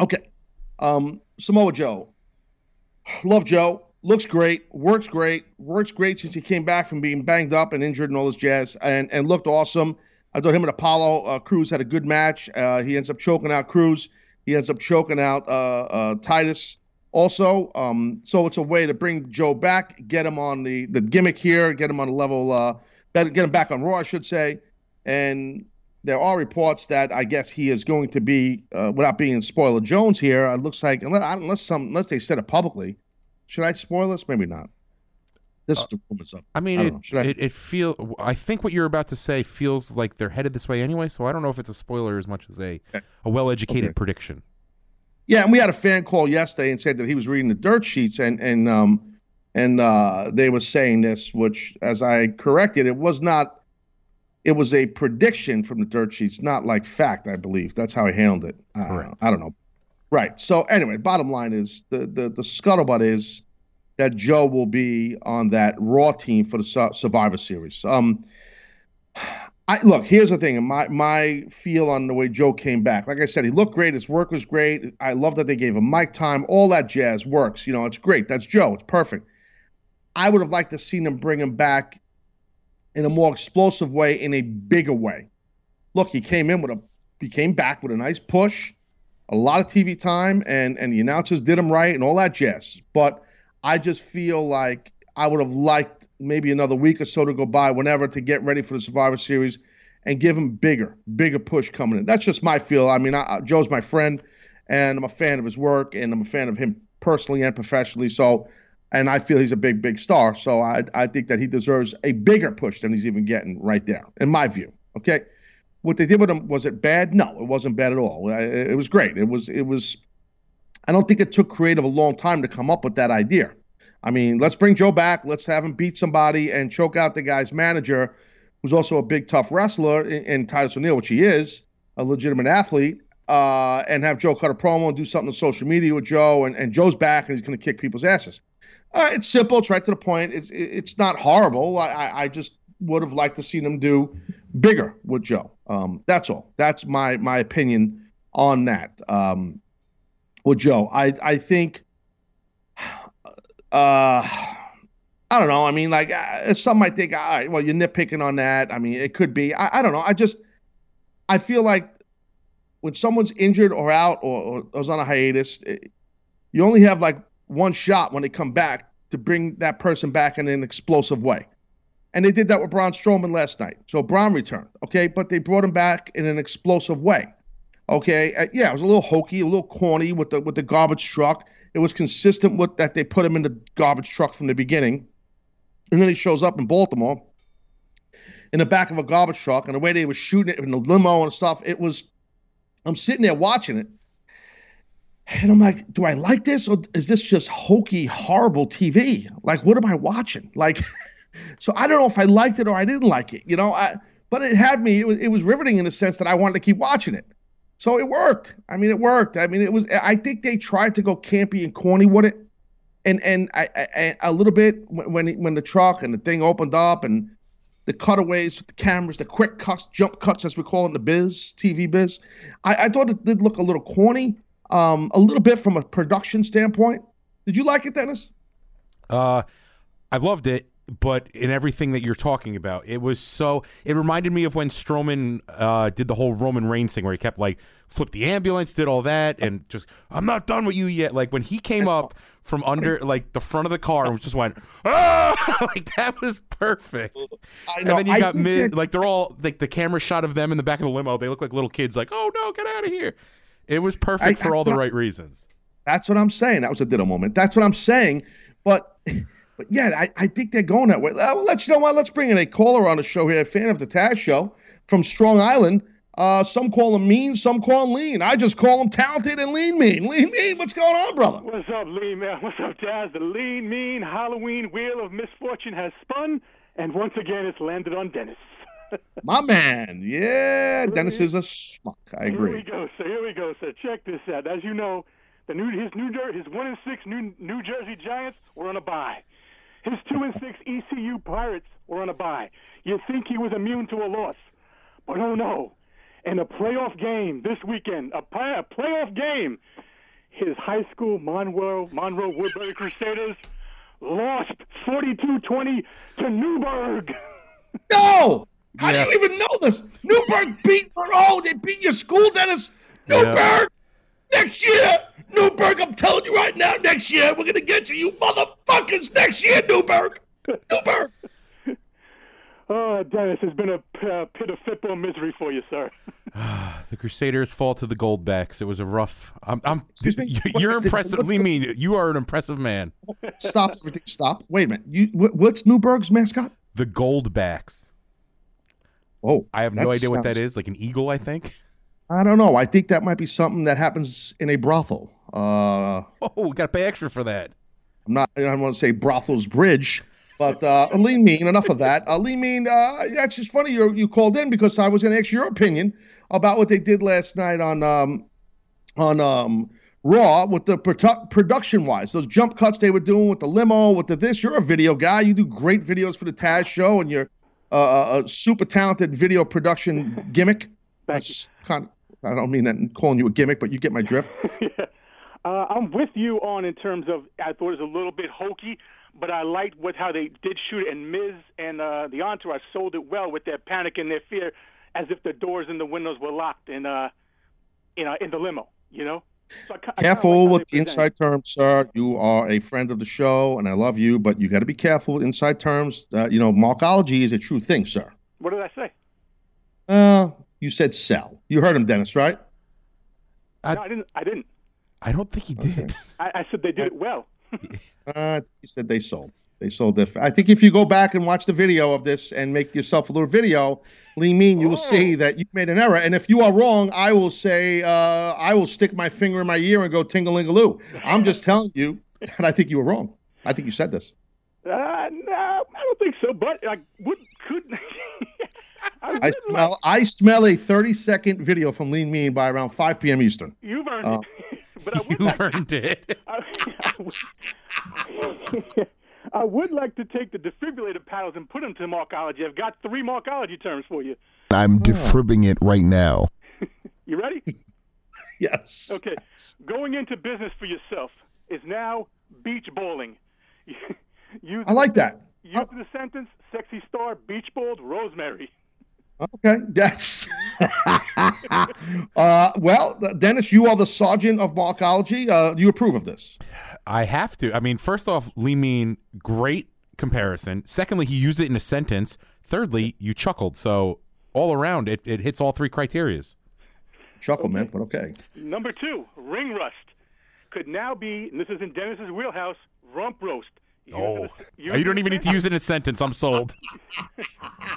okay. Um, Samoa Joe. Love Joe. Looks great. Works great. Works great since he came back from being banged up and injured and all this jazz. And, and looked awesome. I thought him and Apollo uh, Crews had a good match. Uh, he ends up choking out Crews. He ends up choking out uh, uh, Titus. Also, um, so it's a way to bring Joe back, get him on the, the gimmick here, get him on a level, uh, get him back on Raw, I should say. And there are reports that I guess he is going to be, uh, without being Spoiler Jones here, it looks like, unless, unless, some, unless they said it publicly. Should I spoil this? Maybe not. This uh, is the rumors up. I mean, I it, I? it, it feels, I think what you're about to say feels like they're headed this way anyway, so I don't know if it's a spoiler as much as a, okay. a well-educated okay. prediction. Yeah, and we had a fan call yesterday and said that he was reading the dirt sheets, and and um and uh, they were saying this, which, as I corrected, it was not. It was a prediction from the dirt sheets, not like fact. I believe that's how he handled it. Uh, I don't know. Right. So anyway, bottom line is the, the, the scuttlebutt is that Joe will be on that Raw team for the Survivor Series. Um, I look, here's the thing. My my feel on the way Joe came back. Like I said, he looked great. His work was great. I love that they gave him mic time. All that jazz works. You know, it's great. That's Joe. It's perfect. I would have liked to seen him bring him back in a more explosive way, in a bigger way. Look, he came in with a, he came back with a nice push, a lot of T V time, and and the announcers did him right and all that jazz. But I just feel like I would have liked maybe another week or so to go by, whenever, to get ready for the Survivor Series and give him bigger, bigger push coming in. That's just my feel. I mean, I, Joe's my friend, and I'm a fan of his work, and I'm a fan of him personally and professionally. So, and I feel he's a big, big star. So I I think that he deserves a bigger push than he's even getting right there, in my view. Okay. What they did with him, was it bad? No, it wasn't bad at all. It was great. It was, it was, I don't think it took creative a long time to come up with that idea. I mean, let's bring Joe back. Let's have him beat somebody and choke out the guy's manager, who's also a big, tough wrestler in, in Titus O'Neil, which he is, a legitimate athlete, uh, and have Joe cut a promo and do something on social media with Joe, and, and Joe's back, and he's going to kick people's asses. Uh, it's simple. It's right to the point. It's it's not horrible. I, I just would have liked to see them do bigger with Joe. Um, that's all. That's my my opinion on that um, with Joe. I, I think... Uh, I don't know. I mean, like, uh, some might think, all right, well, you're nitpicking on that. I mean, it could be. I, I don't know. I just, I feel like when someone's injured or out or, or is on a hiatus, it, you only have like one shot when they come back to bring that person back in an explosive way. And they did that with Braun Strowman last night. So Braun returned, okay? But they brought him back in an explosive way, okay? Uh, yeah, it was a little hokey, a little corny with the with the garbage truck. It was consistent with that they put him in the garbage truck from the beginning. And then he shows up in Baltimore in the back of a garbage truck. And the way they were shooting it in the limo and stuff, it was, I'm sitting there watching it. And I'm like, do I like this? Or is this just hokey, horrible T V? Like, what am I watching? Like, so I don't know if I liked it or I didn't like it, you know, I, but it had me, it was, it was riveting in the sense that I wanted to keep watching it. So it worked. I mean, it worked. I mean, it was, I think they tried to go campy and corny with it. And, and I, I, a little bit when, when the truck and the thing opened up and the cutaways, the cameras, the quick cuts, jump cuts, as we call it in the biz, T V biz, I, I thought it did look a little corny, um, a little bit from a production standpoint. Did you like it, Dennis? Uh, I loved it. But in everything that you're talking about, it was so, it reminded me of when Strowman uh, did the whole Roman Reigns thing where he kept like, flipped the ambulance, did all that, and just, I'm not done with you yet. Like when he came up from under, like the front of the car and just went, ah! Like that was perfect. I know, and then you got mid, like they're all, like the camera shot of them in the back of the limo, they look like little kids, like, oh no, get out of here. It was perfect I, for I, all the right reasons. That's what I'm saying. That was a ditto moment. That's what I'm saying. But... But yeah, I, I think they're going that way. Well, let's, you know what? Let's bring in a caller on the show here, a fan of the Taz Show from Strong Island. Uh, some call him mean, some call him lean. I just call him talented and lean mean. Lean mean, what's going on, brother? What's up, lean man? What's up, Taz? The lean mean Halloween wheel of misfortune has spun, and once again, it's landed on Dennis. My man, yeah, Dennis is a schmuck. I agree. Here we go, sir. Here we go, sir. Check this out. As you know, the new his New Jer- his one and six New New Jersey Giants were on a bye. His two and six E C U Pirates were on a bye. You'd think he was immune to a loss. But oh no, in a playoff game this weekend, a, play- a playoff game, his high school Monroe, Monroe Woodbury Crusaders lost forty-two twenty to Newburgh. No! How yeah. do you even know this? Newburgh beat, oh, they beat your school, Dennis. Newburgh! Yeah. Next year, Newburgh, I'm telling you right now, next year, we're going to get you, you motherfuckers, next year, Newburgh. Newburgh. Oh, Dennis, it's been a uh, pit of football misery for you, sir. The Crusaders fall to the Goldbacks. It was a rough, I'm, I'm, you're impressive, what mean, you are an impressive man. Stop, everything, stop. Wait a minute, you, what's Newburgh's mascot? The Goldbacks. Oh. I have no idea sounds... what that is, like an eagle, I think. I don't know. I think that might be something that happens in a brothel. Uh, oh, we got to pay extra for that. I'm not, I don't want to say brothel's bridge, but uh, lean mean, enough of that. Uh, lean mean, uh, that's just funny you you called in because I was going to ask your opinion about what they did last night on um, on um, Raw with the produ- production-wise, those jump cuts they were doing with the limo, with the this. You're a video guy. You do great videos for the Taz show, and you're uh, a super talented video production gimmick. Thanks. Kind of, I don't mean that in calling you a gimmick, but you get my drift. yeah. uh, I'm with you on in terms of I thought it was a little bit hokey, but I liked what how they did shoot it, and Miz and uh, the Entourage sold it well with their panic and their fear, as if the doors and the windows were locked in, uh, in, uh, in the limo, you know? So I, I careful like with the inside terms, sir. You are a friend of the show, and I love you, but you got to be careful with inside terms. Uh, you know, markology is a true thing, sir. What did I say? Uh, you said sell. You heard him, Dennis, right? I, no, I didn't. I didn't. I don't think he did. Okay. I, I said they did I, it well. uh, you said they sold. They sold their. F- I think if you go back and watch the video of this and make yourself a little video, Lee Mean, you oh. will see that you made an error. And if you are wrong, I will say, uh, I will stick my finger in my ear and go ting-a-ling-a-loo. I'm just telling you that I think you were wrong. I think you said this. Uh, no, I don't think so, but I would, could. I, I, smell, like... I smell a thirty-second video from Lee Mean by around five p.m. Eastern. You've earned uh, it. But I would you've like... earned it. I, I would... I would like to take the defibrillator paddles and put them to markology. I've got three markology terms for you. I'm defribbing it right now. You ready? Yes. Okay. Going into business for yourself is now beach bowling. use I like that. Use I... the sentence, sexy star, beach bowled, Rosemary. Okay. Yes. uh, well, Dennis, you are the sergeant of markology. Uh, do you approve of this? I have to. I mean, first off, Lee Mean, great comparison. Secondly, he used it in a sentence. Thirdly, you chuckled. So all around, it, it hits all three criterias. Chuckle, okay. man, but okay. Number two, ring rust. Could now be, and this is in Dennis's wheelhouse, rump roast. Use oh, a, you don't even need to use it in a sentence. I'm sold.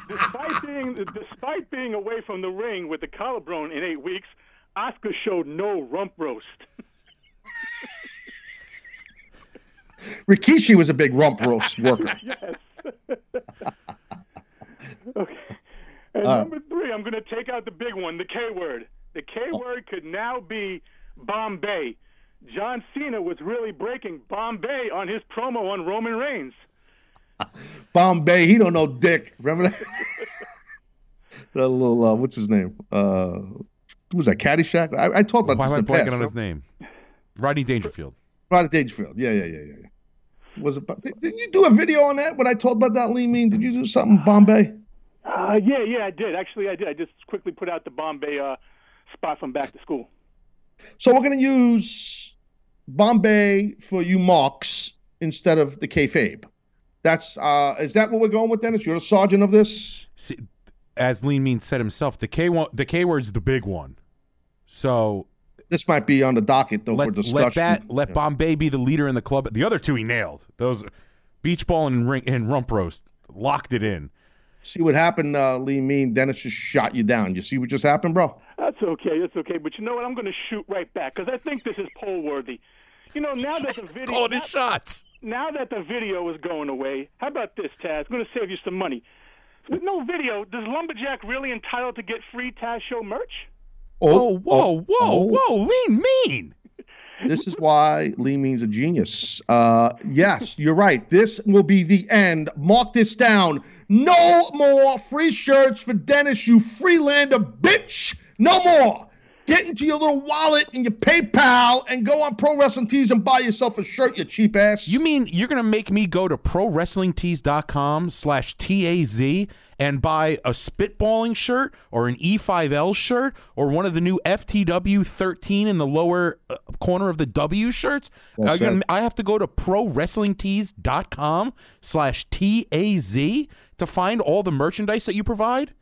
despite, being, despite being away from the ring with the collarbone in eight weeks, Oscar showed no rump roast. Rikishi was a big rump roast worker. Yes. Okay. And uh, number three, I'm going to take out the big one, the K word. The K word could now be Bombay. John Cena was really breaking Bombay on his promo on Roman Reigns. Bombay, he don't know dick. Remember that? That little, uh, what's his name? Uh, who was that, Caddyshack? I, I talked about Why this in the past. Why am I blanking on his name? Rodney Dangerfield. Rodney Dangerfield. Yeah, yeah, yeah, yeah. yeah. Was it? Did you do a video on that when I talked about that, Lee Mean? Did you do something, Bombay? Uh, yeah, yeah, I did. Actually, I did. I just quickly put out the Bombay uh, spot from Back to School. So we're going to use Bombay for you marks instead of the kayfabe. That's uh, is that what we're going with, Dennis? You're a sergeant of this? See, as Lee Mean said himself, the K one, the K word's the big one. So... This might be on the docket, though, let, for discussion. Let, that, let yeah. Bombay be the leader in the club. The other two he nailed. Those beach ball and, ring, and rump roast. Locked it in. See what happened, uh, Lee Mean. Dennis just shot you down. You see what just happened, bro? That's okay. That's okay. But you know what? I'm going to shoot right back because I think this is poll worthy. You know, now that the video. Calling his shots. Now that the video is going away, how about this, Taz? I'm going to save you some money. With no video, does Lumberjack really entitled to get free Taz Show merch? Oh, oh, whoa, oh, whoa, oh. whoa, Lee Mean. This is why Lee Mean's a genius. Uh, yes, you're right. This will be the end. Mark this down. No more free shirts for Dennis, you freelander bitch. No more. Get into your little wallet and your PayPal and go on Pro Wrestling Tees and buy yourself a shirt, you cheap ass. You mean you're going to make me go to prowrestlingtees.com slash T-A-Z and buy a spitballing shirt or an E five L shirt or one of the new F T W thirteen in the lower corner of the W shirts? Well, gonna, I have to go to prowrestlingtees.com slash T-A-Z to find all the merchandise that you provide?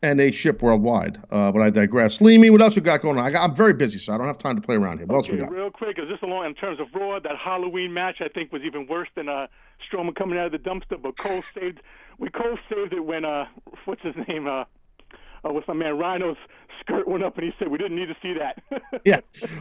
And they ship worldwide, uh, but I digress. Lee Mean, what else you got going on? I got, I'm very busy, so I don't have time to play around here. What okay, else we got? Real quick, is this along in terms of Raw? That Halloween match I think was even worse than uh, Strowman coming out of the dumpster, but Cole saved. We Cole saved it when uh, what's his name? Uh, uh, what's my man Rhino's skirt went up, and he said we didn't need to see that. Yeah.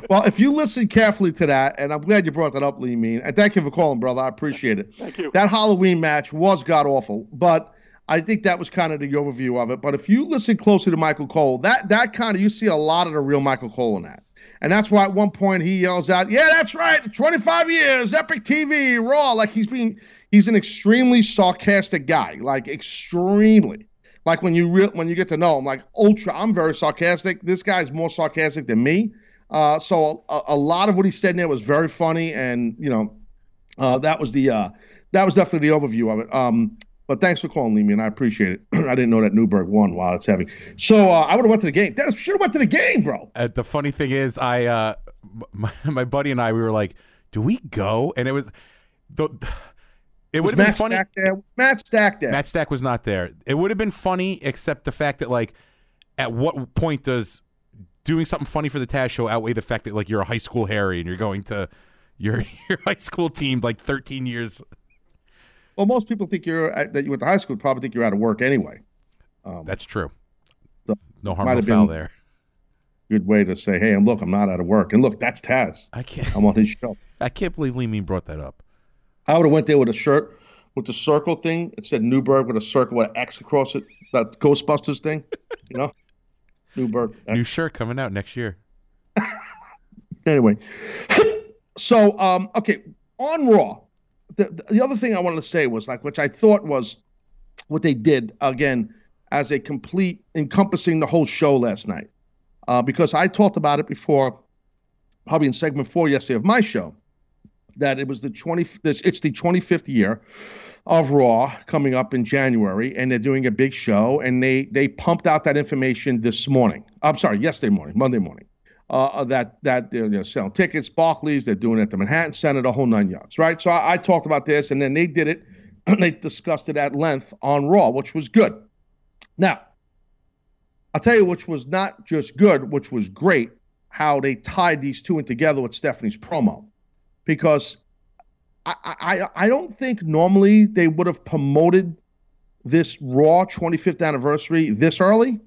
Well, if you listen carefully to that, and I'm glad you brought that up, Lee Mean, and thank you for calling, brother. I appreciate it. Thank you. That Halloween match was god awful, but. I think that was kind of the overview of it. But if you listen closely to Michael Cole, that that kind of you see a lot of the real Michael Cole in that. And that's why at one point he yells out, yeah, that's right, twenty-five years, Epic T V, Raw. Like he's being, he's an extremely sarcastic guy, like extremely. Like when you re- when you get to know him, like ultra, I'm very sarcastic. This guy's more sarcastic than me. Uh, so a, a lot of what he said in there was very funny. And, you know, uh, that was the uh, that was definitely the overview of it. Um, But thanks for calling, Lemian. I appreciate it. I didn't know that Newburgh won while it's heavy. So uh, I would have went to the game. Dennis, should have went to the game, bro. Uh, the funny thing is, I uh, my, my buddy and I, we were like, do we go? And it was the, it would have been funny. Stack there? Was Matt Stack there? Matt Stack was not there. It would have been funny, except the fact that, like, at what point does doing something funny for the Taz show outweigh the fact that, like, you're a high school Harry and you're going to your your high school team like thirteen years. Well, most people think you're that you went to high school probably think you're out of work anyway. Um, That's true. So no harm, no foul there. Good way to say, hey, and look, I'm not out of work. And look, that's Taz. I can't. I'm on his show. I can't believe Leemine brought that up. I would have went there with a shirt with the circle thing. It said Newburgh with a circle with an X across it. That Ghostbusters thing, you know. Newburgh. New shirt coming out next year. Anyway, so um, okay, on Raw. The, the other thing I wanted to say was, like, which I thought was what they did, again, as a complete encompassing the whole show last night. Uh, because I talked about it before, probably in segment four yesterday of my show, that it was the twenty it's the twenty-fifth year of Raw coming up in January, and they're doing a big show, and they they pumped out that information this morning. I'm sorry, yesterday morning, Monday morning. Uh, that that they're you know, selling tickets, Barclays, they're doing it at the Manhattan Center, the whole nine yards, right? So I, I talked about this, and then they did it, and they discussed it at length on Raw, which was good. Now, I'll tell you which was not just good, which was great, how they tied these two in together with Stephanie's promo. Because I, I, I don't think normally they would have promoted this Raw twenty-fifth anniversary this early.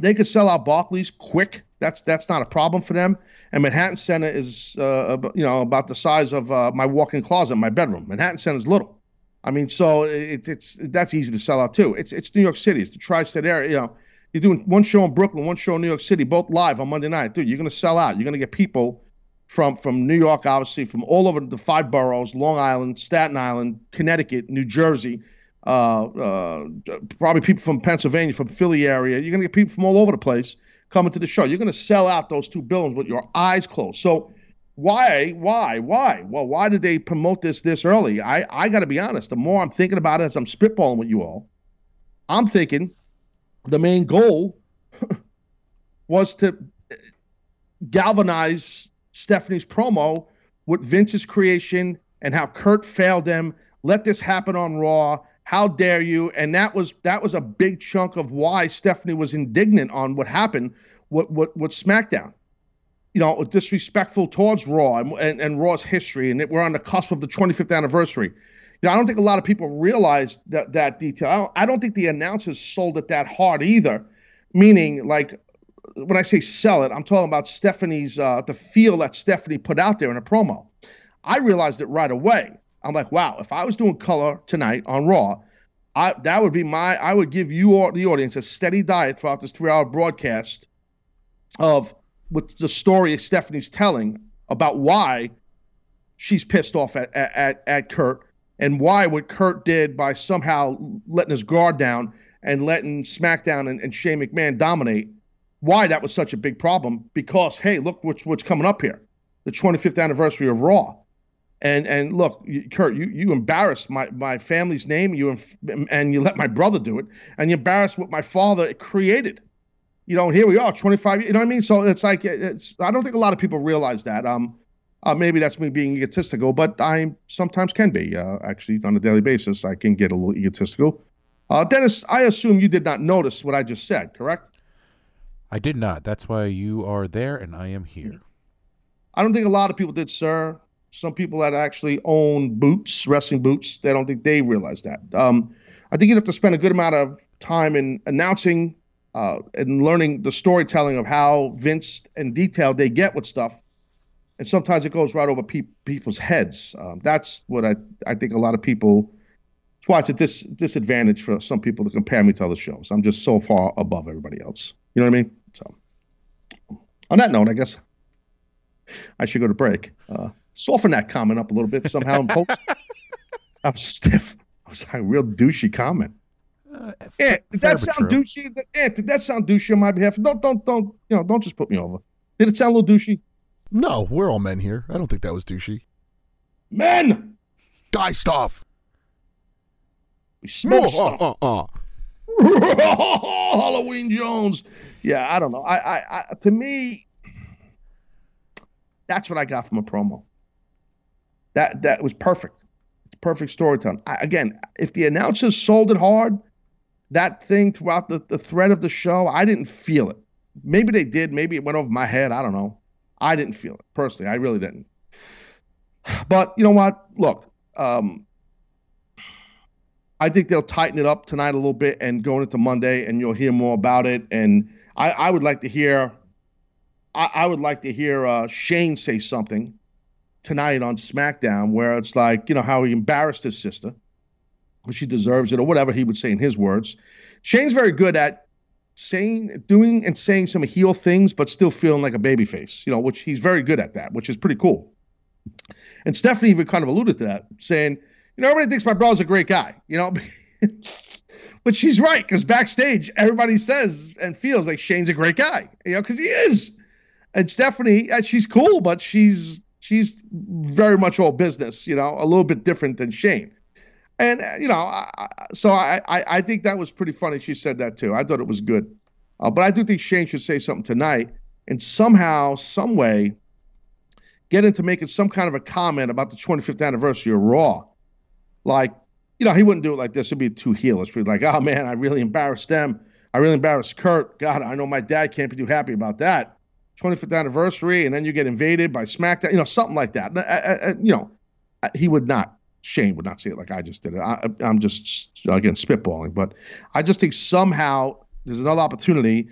They could sell out Barclays quick. That's that's not a problem for them. And Manhattan Center is, uh, you know, about the size of uh, my walk-in closet, my bedroom. Manhattan Center is little. I mean, so it, it's that's easy to sell out too. It's it's New York City. It's the tri-state area. You know, you're doing one show in Brooklyn, one show in New York City, both live on Monday night. Dude, you're going to sell out. You're going to get people from from New York, obviously, from all over the five boroughs, Long Island, Staten Island, Connecticut, New Jersey, uh, uh, probably people from Pennsylvania, from Philly area. You're going to get people from all over the place coming to the show. You're going to sell out those two buildings with your eyes closed. So why, why, why? Well, why did they promote this this early? I, I got to be honest. The more I'm thinking about it as I'm spitballing with you all, I'm thinking the main goal was to galvanize Stephanie's promo with Vince's creation and how Kurt failed them. Let this happen on Raw. How dare you? And that was that was a big chunk of why Stephanie was indignant on what happened with, with, with SmackDown. You know, disrespectful towards Raw and, and, and Raw's history, and it, we're on the cusp of the twenty-fifth anniversary. You know, I don't think a lot of people realize that, that detail. I don't, I don't think the announcers sold it that hard either, meaning, like, when I say sell it, I'm talking about Stephanie's, uh, the feel that Stephanie put out there in a promo. I realized it right away. I'm like, wow, if I was doing color tonight on Raw, I that would be my, I would give you all, the audience, a steady diet throughout this three-hour broadcast of with the story Stephanie's telling about why she's pissed off at, at, at Kurt and why what Kurt did by somehow letting his guard down and letting SmackDown and, and Shane McMahon dominate, why that was such a big problem. Because, hey, look what's, what's coming up here, the twenty-fifth anniversary of Raw. And and look, Kurt, you, you embarrassed my, my family's name, you and you let my brother do it, and you embarrassed what my father created. You know, here we are, twenty-five, you know what I mean? So it's like, it's I don't think a lot of people realize that. Um, uh, maybe that's me being egotistical, but I sometimes can be. Uh, actually, on a daily basis, I can get a little egotistical. Uh, Dennis, I assume you did not notice what I just said, correct? I did not. That's why you are there and I am here. I don't think a lot of people did, sir. Some people that actually own boots, wrestling boots, they don't think they realize that. Um, I think you'd have to spend a good amount of time in announcing uh, and learning the storytelling of how Vince and detail they get with stuff. And sometimes it goes right over pe- people's heads. Um, that's what I, I think a lot of people, that's why it's a dis- disadvantage for some people to compare me to other shows. I'm just so far above everybody else. You know what I mean? So, On that note, I guess I should go to break. Uh, soften that comment up a little bit somehow. And folks, I'm stiff. I was like a real douchey comment. Uh, yeah, did that sound true. douchey? Yeah, did that sound douchey on my behalf? Don't, don't, don't, you know, don't just put me over. Did it sound a little douchey? No, we're all men here. I don't think that was douchey. Men! Guy stuff! We smoke stuff. Uh, uh, uh. Halloween Jones. Yeah, I don't know. I, I, I, to me, that's what I got from a promo. That that was perfect. It's perfect storytelling. I, again, if the announcers sold it hard, that thing throughout the, the thread of the show, I didn't feel it. Maybe they did. Maybe it went over my head. I don't know. I didn't feel it personally. I really didn't. But you know what? Look, um, I think they'll tighten it up tonight a little bit and going into Monday, and you'll hear more about it. And I, I would like to hear, I, I would like to hear uh, Shane say something tonight on SmackDown, where it's like, you know, how he embarrassed his sister, because she deserves it, or whatever he would say in his words. Shane's very good at saying, doing, and saying some heel things, but still feeling like a babyface, you know, which he's very good at that, which is pretty cool. And Stephanie even kind of alluded to that, saying, you know, everybody thinks my brother's a great guy, you know, but she's right, because backstage everybody says and feels like Shane's a great guy, you know, because he is. And Stephanie, she's cool, but she's she's very much all business, you know, a little bit different than Shane. And you know, I, so I, I I think that was pretty funny. She said that too. I thought it was good, uh, but I do think Shane should say something tonight, and somehow, some way, get into making some kind of a comment about the twenty-fifth anniversary of Raw. Like, you know, he wouldn't do it like this. It'd be too heelish. He'd be like, oh, man, I really embarrassed them. I really embarrassed Kurt. God, I know my dad can't be too happy about that. twenty-fifth anniversary, and then you get invaded by SmackDown. You know, something like that. I, I, I, you know, he would not. Shane would not say it like I just did it. I, I'm just, again, spitballing. But I just think somehow there's another opportunity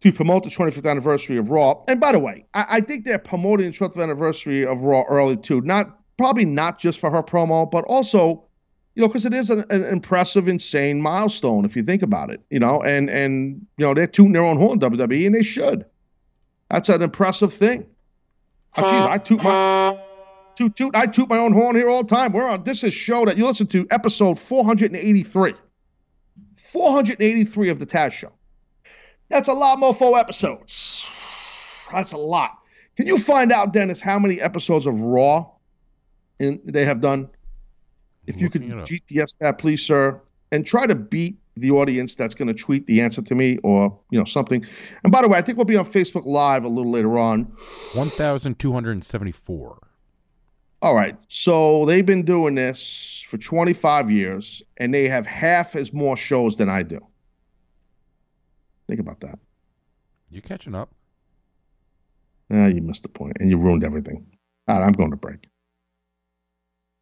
to promote the twenty-fifth anniversary of Raw. And by the way, I, I think they're promoting the twenty-fifth anniversary of Raw early, too. Not Probably not just for her promo, but also, you know, because it is an, an impressive, insane milestone if you think about it, you know, and, and you know, they're tooting their own horn, W W E, and they should. That's an impressive thing. Oh, geez, I toot my toot, toot, I toot my own horn here all the time. We're on, this is show that you listen to, episode four eighty-three. four eighty-three of the Taz Show. That's a lot more four episodes. That's a lot. Can you find out, Dennis, how many episodes of Raw in they have done? If you could G T S that, please, sir, and try to beat the audience that's going to tweet the answer to me, or, you know, something. And by the way, I think we'll be on Facebook Live a little later on. one thousand two hundred seventy-four. All right. So they've been doing this for twenty-five years, and they have half as more shows than I do. Think about that. You're catching up. Ah, you missed the point, and you ruined everything. All right, I'm going to break.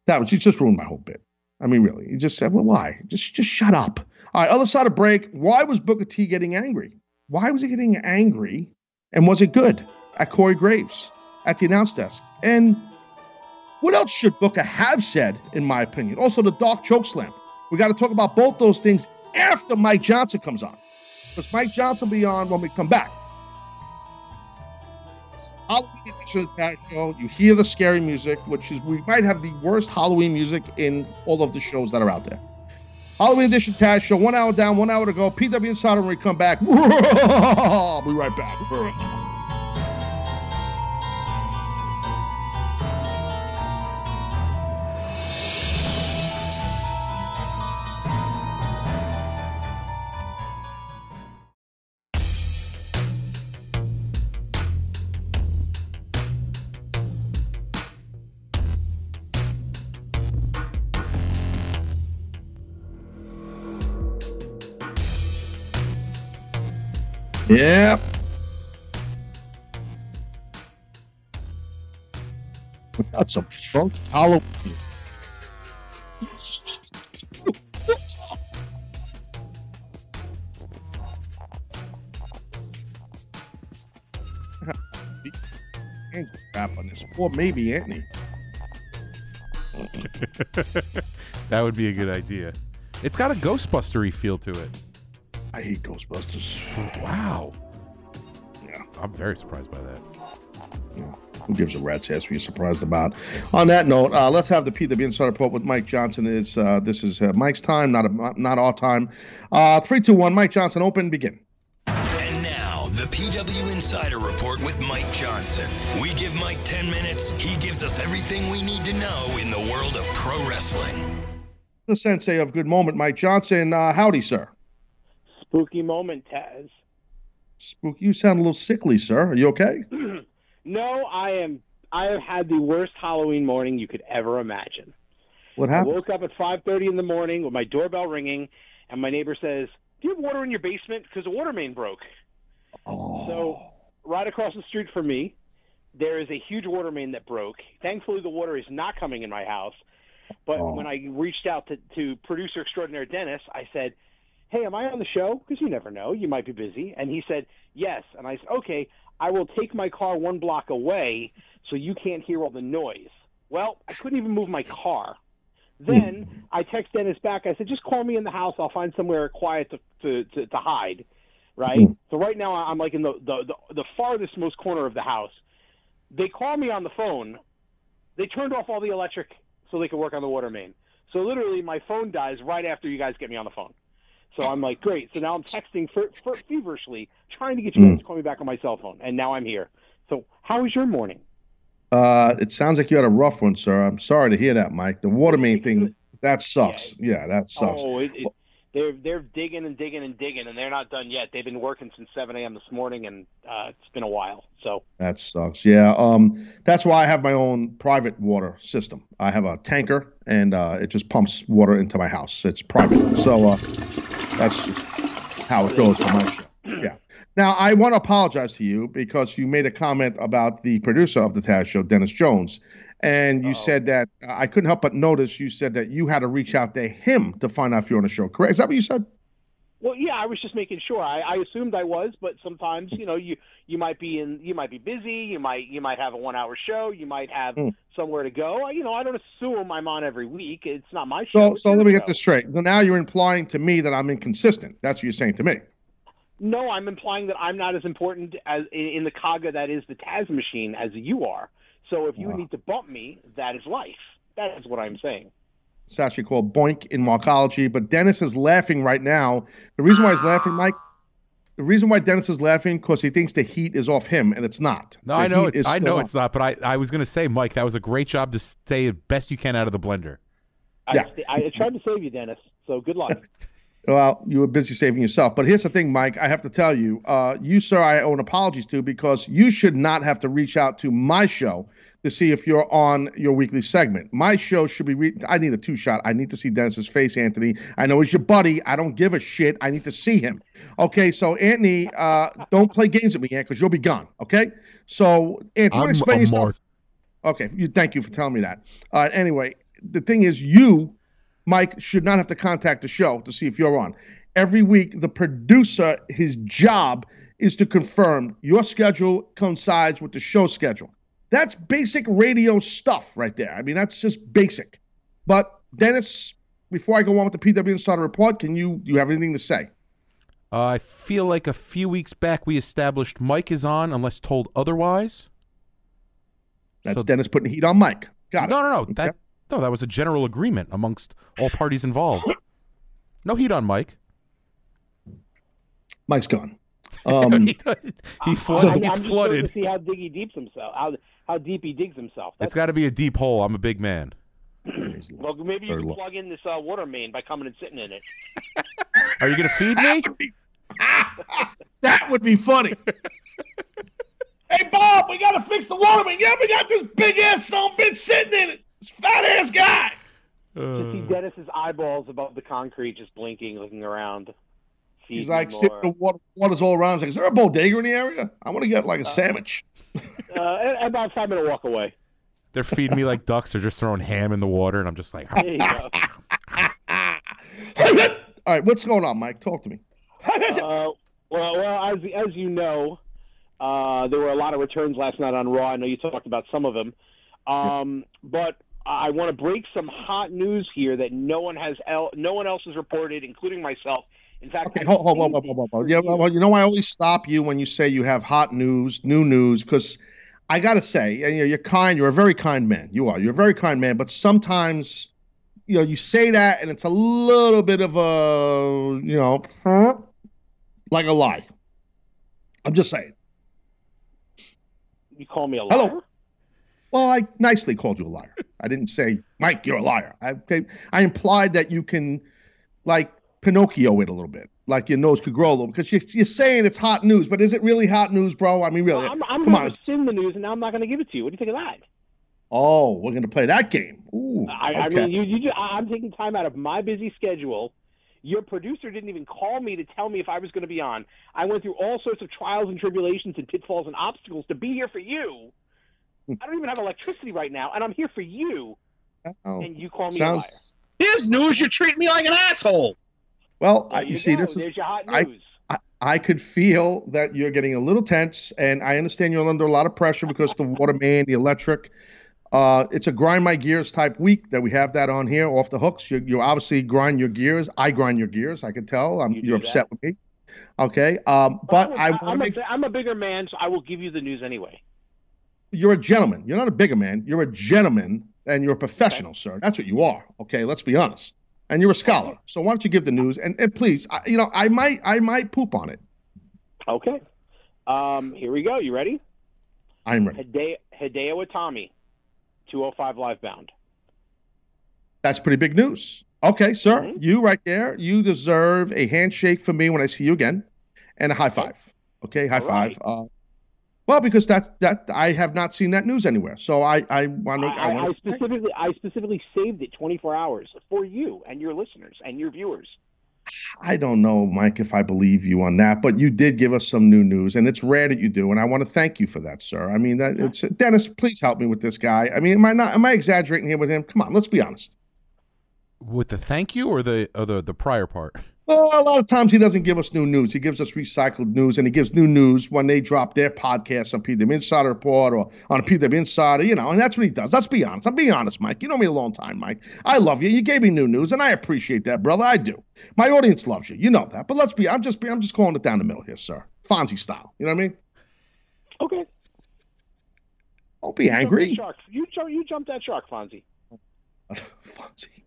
That was, you just ruined my whole bit. I mean, really. You just said, well, why? Just just shut up. All right, other side of break, why was Booker T getting angry? Why was he getting angry? And was it good? At Corey Graves, at the announce desk. And what else should Booker have said, in my opinion? Also, the dark chokeslam. We got to talk about both those things after Mike Johnson comes on. Because Mike Johnson will be on when we come back. Halloween edition of the Taz Show. You hear the scary music, which is, we might have the worst Halloween music in all of the shows that are out there. Halloween edition of the Taz Show. One hour down, one hour to go. P W Insider when we come back. We'll be right back. We'll be right back. Yep. We got some funk Halloween. And crap on this, or maybe Anthony. That would be a good idea. It's got a Ghostbustery feel to it. I hate Ghostbusters. Wow. Yeah. I'm very surprised by that. Yeah. Who gives a rat's ass what you're surprised about? On that note, uh, let's have the P W Insider Report with Mike Johnson. It's, uh, this is uh, Mike's time, not a, not our time. Uh, three, two, one. Mike Johnson, open, begin. And now, the P W Insider Report with Mike Johnson. We give Mike ten minutes. He gives us everything we need to know in the world of pro wrestling. The sensei of good moment, Mike Johnson. Uh, howdy, sir. Spooky moment, Taz. Spooky? You sound a little sickly, sir. Are you okay? No, I am. I have had the worst Halloween morning you could ever imagine. What happened? I woke up at five thirty in the morning with my doorbell ringing, and my neighbor says, "Do you have water in your basement? Because the water main broke." Oh. So right across the street from me, there is a huge water main that broke. Thankfully, the water is not coming in my house. But oh. when I reached out to, to producer extraordinaire Dennis, I said, "Hey, am I on the show? Because you never know. You might be busy." And he said, "Yes." And I said, "Okay. I will take my car one block away so you can't hear all the noise." Well, I couldn't even move my car. Then I text Dennis back. I said, "Just call me in the house. I'll find somewhere quiet to to, to, to hide." Right? Mm-hmm. So right now I'm like in the, the, the, the farthest most corner of the house. They call me on the phone. They turned off all the electric so they could work on the water main. So literally my phone dies right after you guys get me on the phone. So I'm like, great. So now I'm texting for, for feverishly, trying to get you guys mm. to call me back on my cell phone. And now I'm here. So how was your morning? Uh, it sounds like you had a rough one, sir. I'm sorry to hear that, Mike. The water main thing, that sucks. Yeah, yeah that sucks. Oh, it, it, they're, they're digging and digging and digging, and they're not done yet. They've been working since seven a.m. this morning, and uh, it's been a while. So that sucks. Yeah. Um, that's why I have my own private water system. I have a tanker, and uh, it just pumps water into my house. It's private. So... Uh, That's just how it goes on my show. Yeah. Now, I want to apologize to you because you made a comment about the producer of the Taz Show, Dennis Jones, and you oh. said that uh, I couldn't help but notice you said that you had to reach out to him to find out if you're on the show. Correct? Is that what you said? Well, yeah. I was just making sure. I, I assumed I was, but sometimes you know you you might be in you might be busy. You might you might have a one-hour show. You might have mm. somewhere to go. You know, I don't assume I'm on every week. It's not my show. So, so let me get this straight. So now you're implying to me that I'm inconsistent. That's what you're saying to me. No, I'm implying that I'm not as important as in, in the Kaga that is the Taz machine as you are. So if you wow. need to bump me, that is life. That is what I'm saying. It's actually called boink in markology, but Dennis is laughing right now. The reason why he's laughing, Mike, the reason why Dennis is laughing, because he thinks the heat is off him, and it's not. No, the I know, it's, I know it's not, but I, I was going to say, Mike, that was a great job to stay the best you can out of the blender. I, yeah. I, I tried to save you, Dennis, so good luck. Well, you were busy saving yourself. But here's the thing, Mike. I have to tell you, uh, you, sir, I owe an apologies to because you should not have to reach out to my show to see if you're on your weekly segment. My show should be re- – I need a two-shot. I need to see Dennis's face, Anthony. I know he's your buddy. I don't give a shit. I need to see him. Okay, so, Anthony, uh, don't play games with me, Ant, because you'll be gone, okay? So, Anthony, I'm explain yourself. Mark. Okay, you, thank you for telling me that. Uh, anyway, the thing is you – Mike should not have to contact the show to see if you're on. Every week, the producer, his job is to confirm your schedule coincides with the show schedule. That's basic radio stuff right there. I mean, that's just basic. But, Dennis, before I go on with the P W Insider Report, can you you have anything to say? Uh, I feel like a few weeks back we established Mike is on unless told otherwise. That's so, Dennis putting heat on Mike. Got no, it. No, no, no. Okay. That. No, that was a general agreement amongst all parties involved. No heat on Mike. Mike's gone. Um, he he flooded. I, I, he's I'm flooded. Just to see how deep he digs himself. How, how deep he digs himself. That's it's got to be a deep hole. I'm a big man. Well, maybe you can plug in this uh, water main by coming and sitting in it. Are you going to feed me? That would be funny. Hey, Bob, we got to fix the water main. Yeah, we got this big ass son of a bitch sitting in it. This fat ass guy. Uh, to see Dennis's eyeballs above the concrete, just blinking, looking around. He's like, see, the water, water's all around. He's like, is there a bodega in the area? I want to get like a uh, sandwich. uh, about five minute walk away. They're feeding me like ducks. They're just throwing ham in the water, and I'm just like, there you go. All right, what's going on, Mike? Talk to me. uh, well, well, as as you know, uh, there were a lot of returns last night on Raw. I know you talked about some of them, um, yeah. but. I want to break some hot news here that no one has, el- no one else has reported, including myself, In fact, okay, hold, hold, hold, hold, hold, hold. Yeah, well, you know, I always stop you when you say you have hot news, new news, because I got to say, you know, you're kind. You're a very kind man. You are. You're a very kind man. But sometimes, you know, you say that and it's a little bit of a, you know, like a lie. I'm just saying. You call me a liar? Hello. Well, I nicely called you a liar. I didn't say, Mike, you're a liar. I, I implied that you can, like, Pinocchio it a little bit. Like your nose could grow a little, because you're, you're saying it's hot news, but is it really hot news, bro? I mean, really. Well, I'm, I'm going to spin the news, and now I'm not going to give it to you. What do you think of that? Oh, we're going to play that game. Ooh, I, okay. I mean, you, you just, I'm taking time out of my busy schedule. Your producer didn't even call me to tell me if I was going to be on. I went through all sorts of trials and tribulations and pitfalls and obstacles to be here for you. I don't even have electricity right now, and I'm here for you, Uh-oh. and you call me Sounds... a liar. Here's news. You treat me like an asshole. Well, I, you, you see, go. this There's is I, I I could feel that you're getting a little tense, and I understand you're under a lot of pressure because the water main, the electric. Uh, it's a grind my gears type week that we have that on here off the hooks. You, you obviously grind your gears. I grind your gears. I can tell. I'm, you you're upset that. with me. Okay, um, but, but I, I I'm, make... a, I'm a bigger man, so I will give you the news anyway. You're a gentleman. You're not a bigger man. You're a gentleman, and you're a professional, okay. sir. That's what you are. Okay, let's be honest. And you're a scholar, so why don't you give the news? And, and please, I, you know, I might, I might poop on it. Okay, um, here we go. You ready? I'm ready. Hideo, Hideo Itami, two oh five Live bound. That's pretty big news. Okay, sir, mm-hmm. you right there. You deserve a handshake from me when I see you again, and a high five. Okay, high All five. Right. Uh, well, because that that I have not seen that news anywhere, so I I want to. I, I, I specifically I specifically saved it twenty-four hours for you and your listeners and your viewers. I don't know, Mike, if I believe you on that, but you did give us some new news, and it's rare that you do, and I want to thank you for that, sir. I mean, that, it's Dennis. Please help me with this guy. I mean, am I not? Am I exaggerating here with him? Come on, let's be honest. With the thank you or the or the the prior part. Well, a lot of times he doesn't give us new news. He gives us recycled news, and he gives new news when they drop their podcast on P W Insider Report or on a P W Insider, you know, and that's what he does. Let's be honest. I'm being honest, Mike. You know me a long time, Mike. I love you. You gave me new news, and I appreciate that, brother. I do. My audience loves you. You know that. But let's be, I'm just, I'm just calling it down the middle here, sir. Fonzie style. You know what I mean? Okay. Don't be angry. You, you, you jumped that shark, Fonzie. Fonzie.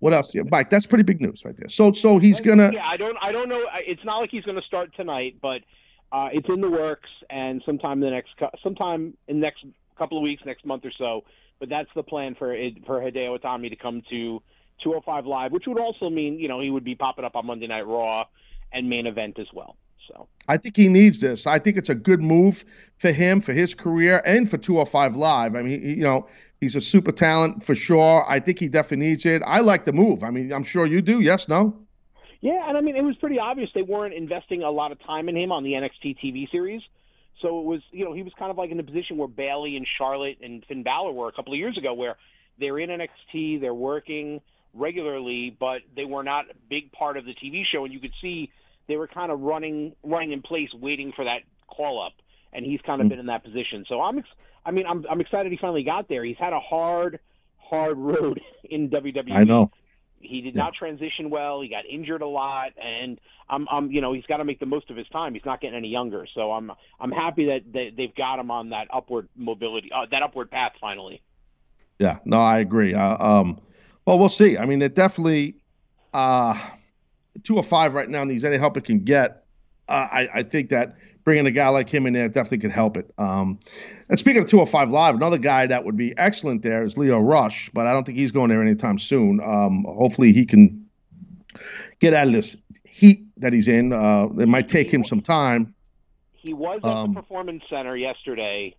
What else, yeah, Mike? That's pretty big news right there. So, so he's gonna. Yeah, I don't, I don't know. It's not like he's gonna start tonight, but uh, it's in the works, and sometime the next, sometime in the next couple of weeks, next month or so. But that's the plan for it, for Hideo Itami to come to two oh five Live, which would also mean, you know, he would be popping up on Monday Night Raw and main event as well. So I think he needs this. I think it's a good move for him, for his career, and for two oh five Live. I mean, he, you know, he's a super talent for sure. I think he definitely needs it. I like the move. I mean, I'm sure you do. Yes, no? Yeah, and I mean, it was pretty obvious they weren't investing a lot of time in him on the N X T T V series. So it was, you know, he was kind of like in a position where Bayley and Charlotte and Finn Balor were a couple of years ago, where they're in N X T, they're working regularly, but they were not a big part of the T V show, and you could see they were kind of running running in place, waiting for that call-up, and he's kind of mm. been in that position. So I'm, ex I mean, I'm, I'm excited he finally got there. He's had a hard, hard road in W W E. I know. He did yeah. not transition well. He got injured a lot, and I'm, I'm, you know, he's got to make the most of his time. He's not getting any younger, so I'm, I'm happy that they, they've got him on that upward mobility, uh, that upward path finally. Yeah, no, I agree. Uh, um, well, we'll see. I mean, it definitely. Uh, two oh five right now needs any help it can get. Uh, I, I think that bringing a guy like him in there definitely could help it. Um, and speaking of two oh five Live, another guy that would be excellent there is Lio Rush, but I don't think he's going there anytime soon. Um, hopefully he can get out of this heat that he's in. Uh, it might take him some time. He was at um, the Performance Center yesterday,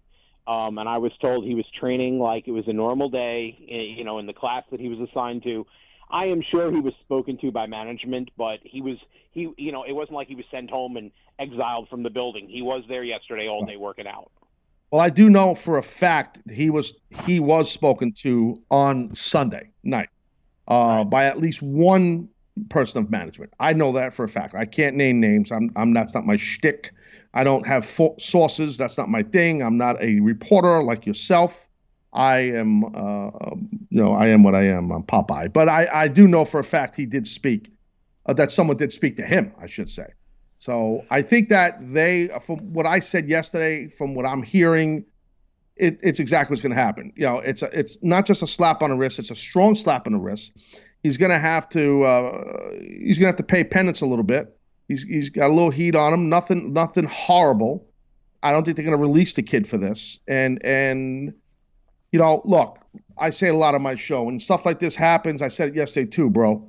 um, and I was told he was training like it was a normal day, you know, in the class that he was assigned to. I am sure he was spoken to by management, but he was, he, you know, it wasn't like he was sent home and exiled from the building. He was there yesterday all day working out. Well, I do know for a fact he was, he was spoken to on Sunday night uh, right. by at least one person of management. I know that for a fact. I can't name names. I'm, I'm not, that's not my shtick. I don't have sources. That's not my thing. I'm not a reporter like yourself. I am, uh, you know, I am what I am. I'm Popeye. But I, I do know for a fact he did speak uh, that someone did speak to him, I should say. So I think that they, from what I said yesterday, from what I'm hearing, it, it's exactly what's going to happen. You know, it's a, it's not just a slap on the wrist; it's a strong slap on the wrist. He's going to have to uh, he's going to have to pay penance a little bit. He's he's got a little heat on him. Nothing nothing horrible. I don't think they're going to release the kid for this. And and you know, look, I say it a lot on my show when stuff like this happens. I said it yesterday too, bro.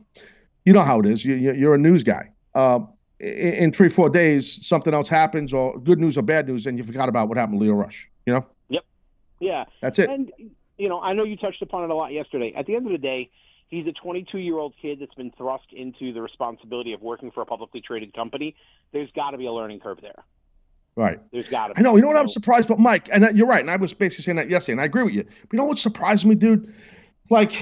You know how it is. You you're a news guy. Uh, in three, four days, something else happens, or good news or bad news, and you forgot about what happened to Lio Rush, you know? Yep. Yeah. That's it. And, you know, I know you touched upon it a lot yesterday. At the end of the day, he's a twenty-two-year-old kid that's been thrust into the responsibility of working for a publicly traded company. There's got to be a learning curve there. Right. There's got to be. I know. You know what I'm surprised about, Mike? And you're right, and I was basically saying that yesterday, and I agree with you. But you know what surprised me, dude? Like...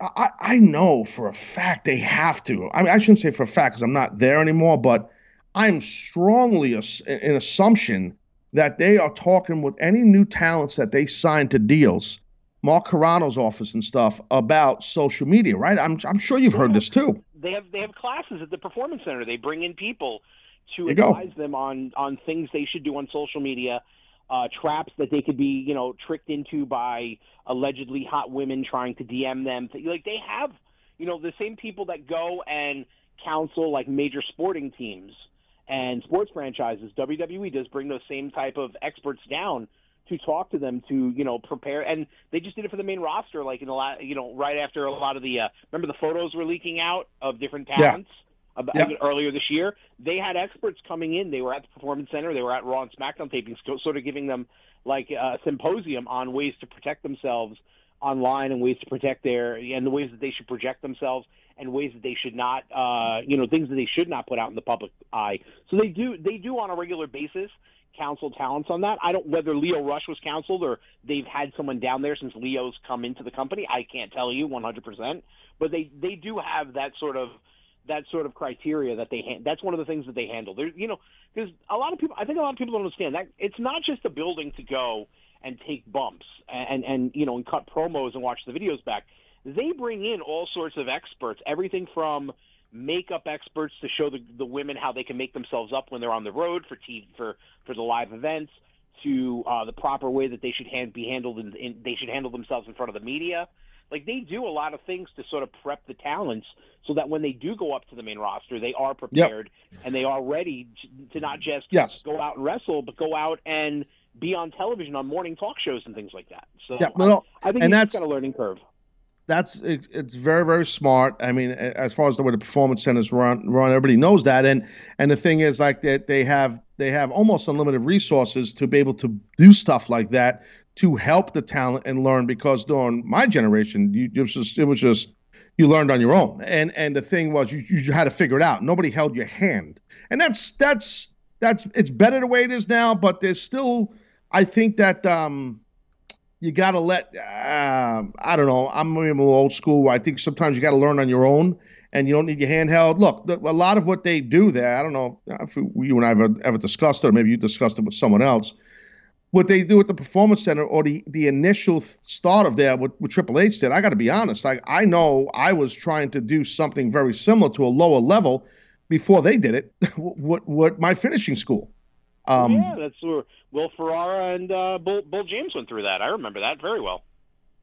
I, I know for a fact they have to. I mean, I shouldn't say for a fact because I'm not there anymore, but I'm strongly ass- in assumption that they are talking with any new talents that they sign to deals, Mark Carano's office and stuff, about social media, right? I'm I'm sure you've yeah. heard this too. They have they have classes at the Performance Center. They bring in people to advise them on, on things they should do on social media. Uh, traps that they could be, you know, tricked into by allegedly hot women trying to D M them. Like, they have, you know, the same people that go and counsel, like, major sporting teams and sports franchises. W W E does bring those same type of experts down to talk to them to, you know, prepare. And they just did it for the main roster, like, in a lot, you know, right after a lot of the uh, – remember the photos were leaking out of different talents? Yeah. About, yep. Earlier this year, they had experts coming in. They were at the Performance Center. They were at Raw and SmackDown tapings, sort of giving them like a symposium on ways to protect themselves online and ways to protect their and the ways that they should project themselves and ways that they should not, uh, you know, things that they should not put out in the public eye. So they do they do on a regular basis counsel talents on that. I don't whether Lio Rush was counseled or they've had someone down there since Leo's come into the company. I can't tell you one hundred percent, but they they do have that sort of. that sort of criteria that they ha- that's one of the things that they handle. There, you know, because a lot of people, I think a lot of people don't understand that it's not just a building to go and take bumps and, and, and you know, and cut promos and watch the videos back. They bring in all sorts of experts, everything from makeup experts to show the, the women how they can make themselves up when they're on the road for T V, for, for the live events, to uh, the proper way that they should hand, be handled and they should handle themselves in front of the media. Like, they do a lot of things to sort of prep the talents so that when they do go up to the main roster, they are prepared yep. and they are ready to not just yes. go out and wrestle, but go out and be on television on morning talk shows and things like that. So yeah, no, no. I, I think it's got a learning curve. That's it, it's very, very smart. I mean, as far as the way the performance centers run, run everybody knows that. And and the thing is, like, that they have they have almost unlimited resources to be able to do stuff like that, to help the talent and learn, because during my generation, you it was just, it was just you learned on your own, and and the thing was you, you had to figure it out. Nobody held your hand, and that's that's that's it's better the way it is now. But there's still, I think that um, you got to let uh, I don't know. I'm a little old school. Where I think sometimes you got to learn on your own, and you don't need your hand held. Look, the, a lot of what they do there, I don't know if you and I have ever, ever discussed it, or maybe you discussed it with someone else. What they do at the Performance Center, or the, the initial start of that, what, what Triple H did, I got to be honest. Like, I know I was trying to do something very similar to a lower level before they did it. what what my finishing school? Um, yeah, that's where Will Ferrara and uh, Bull, Bull James went through that. I remember that very well.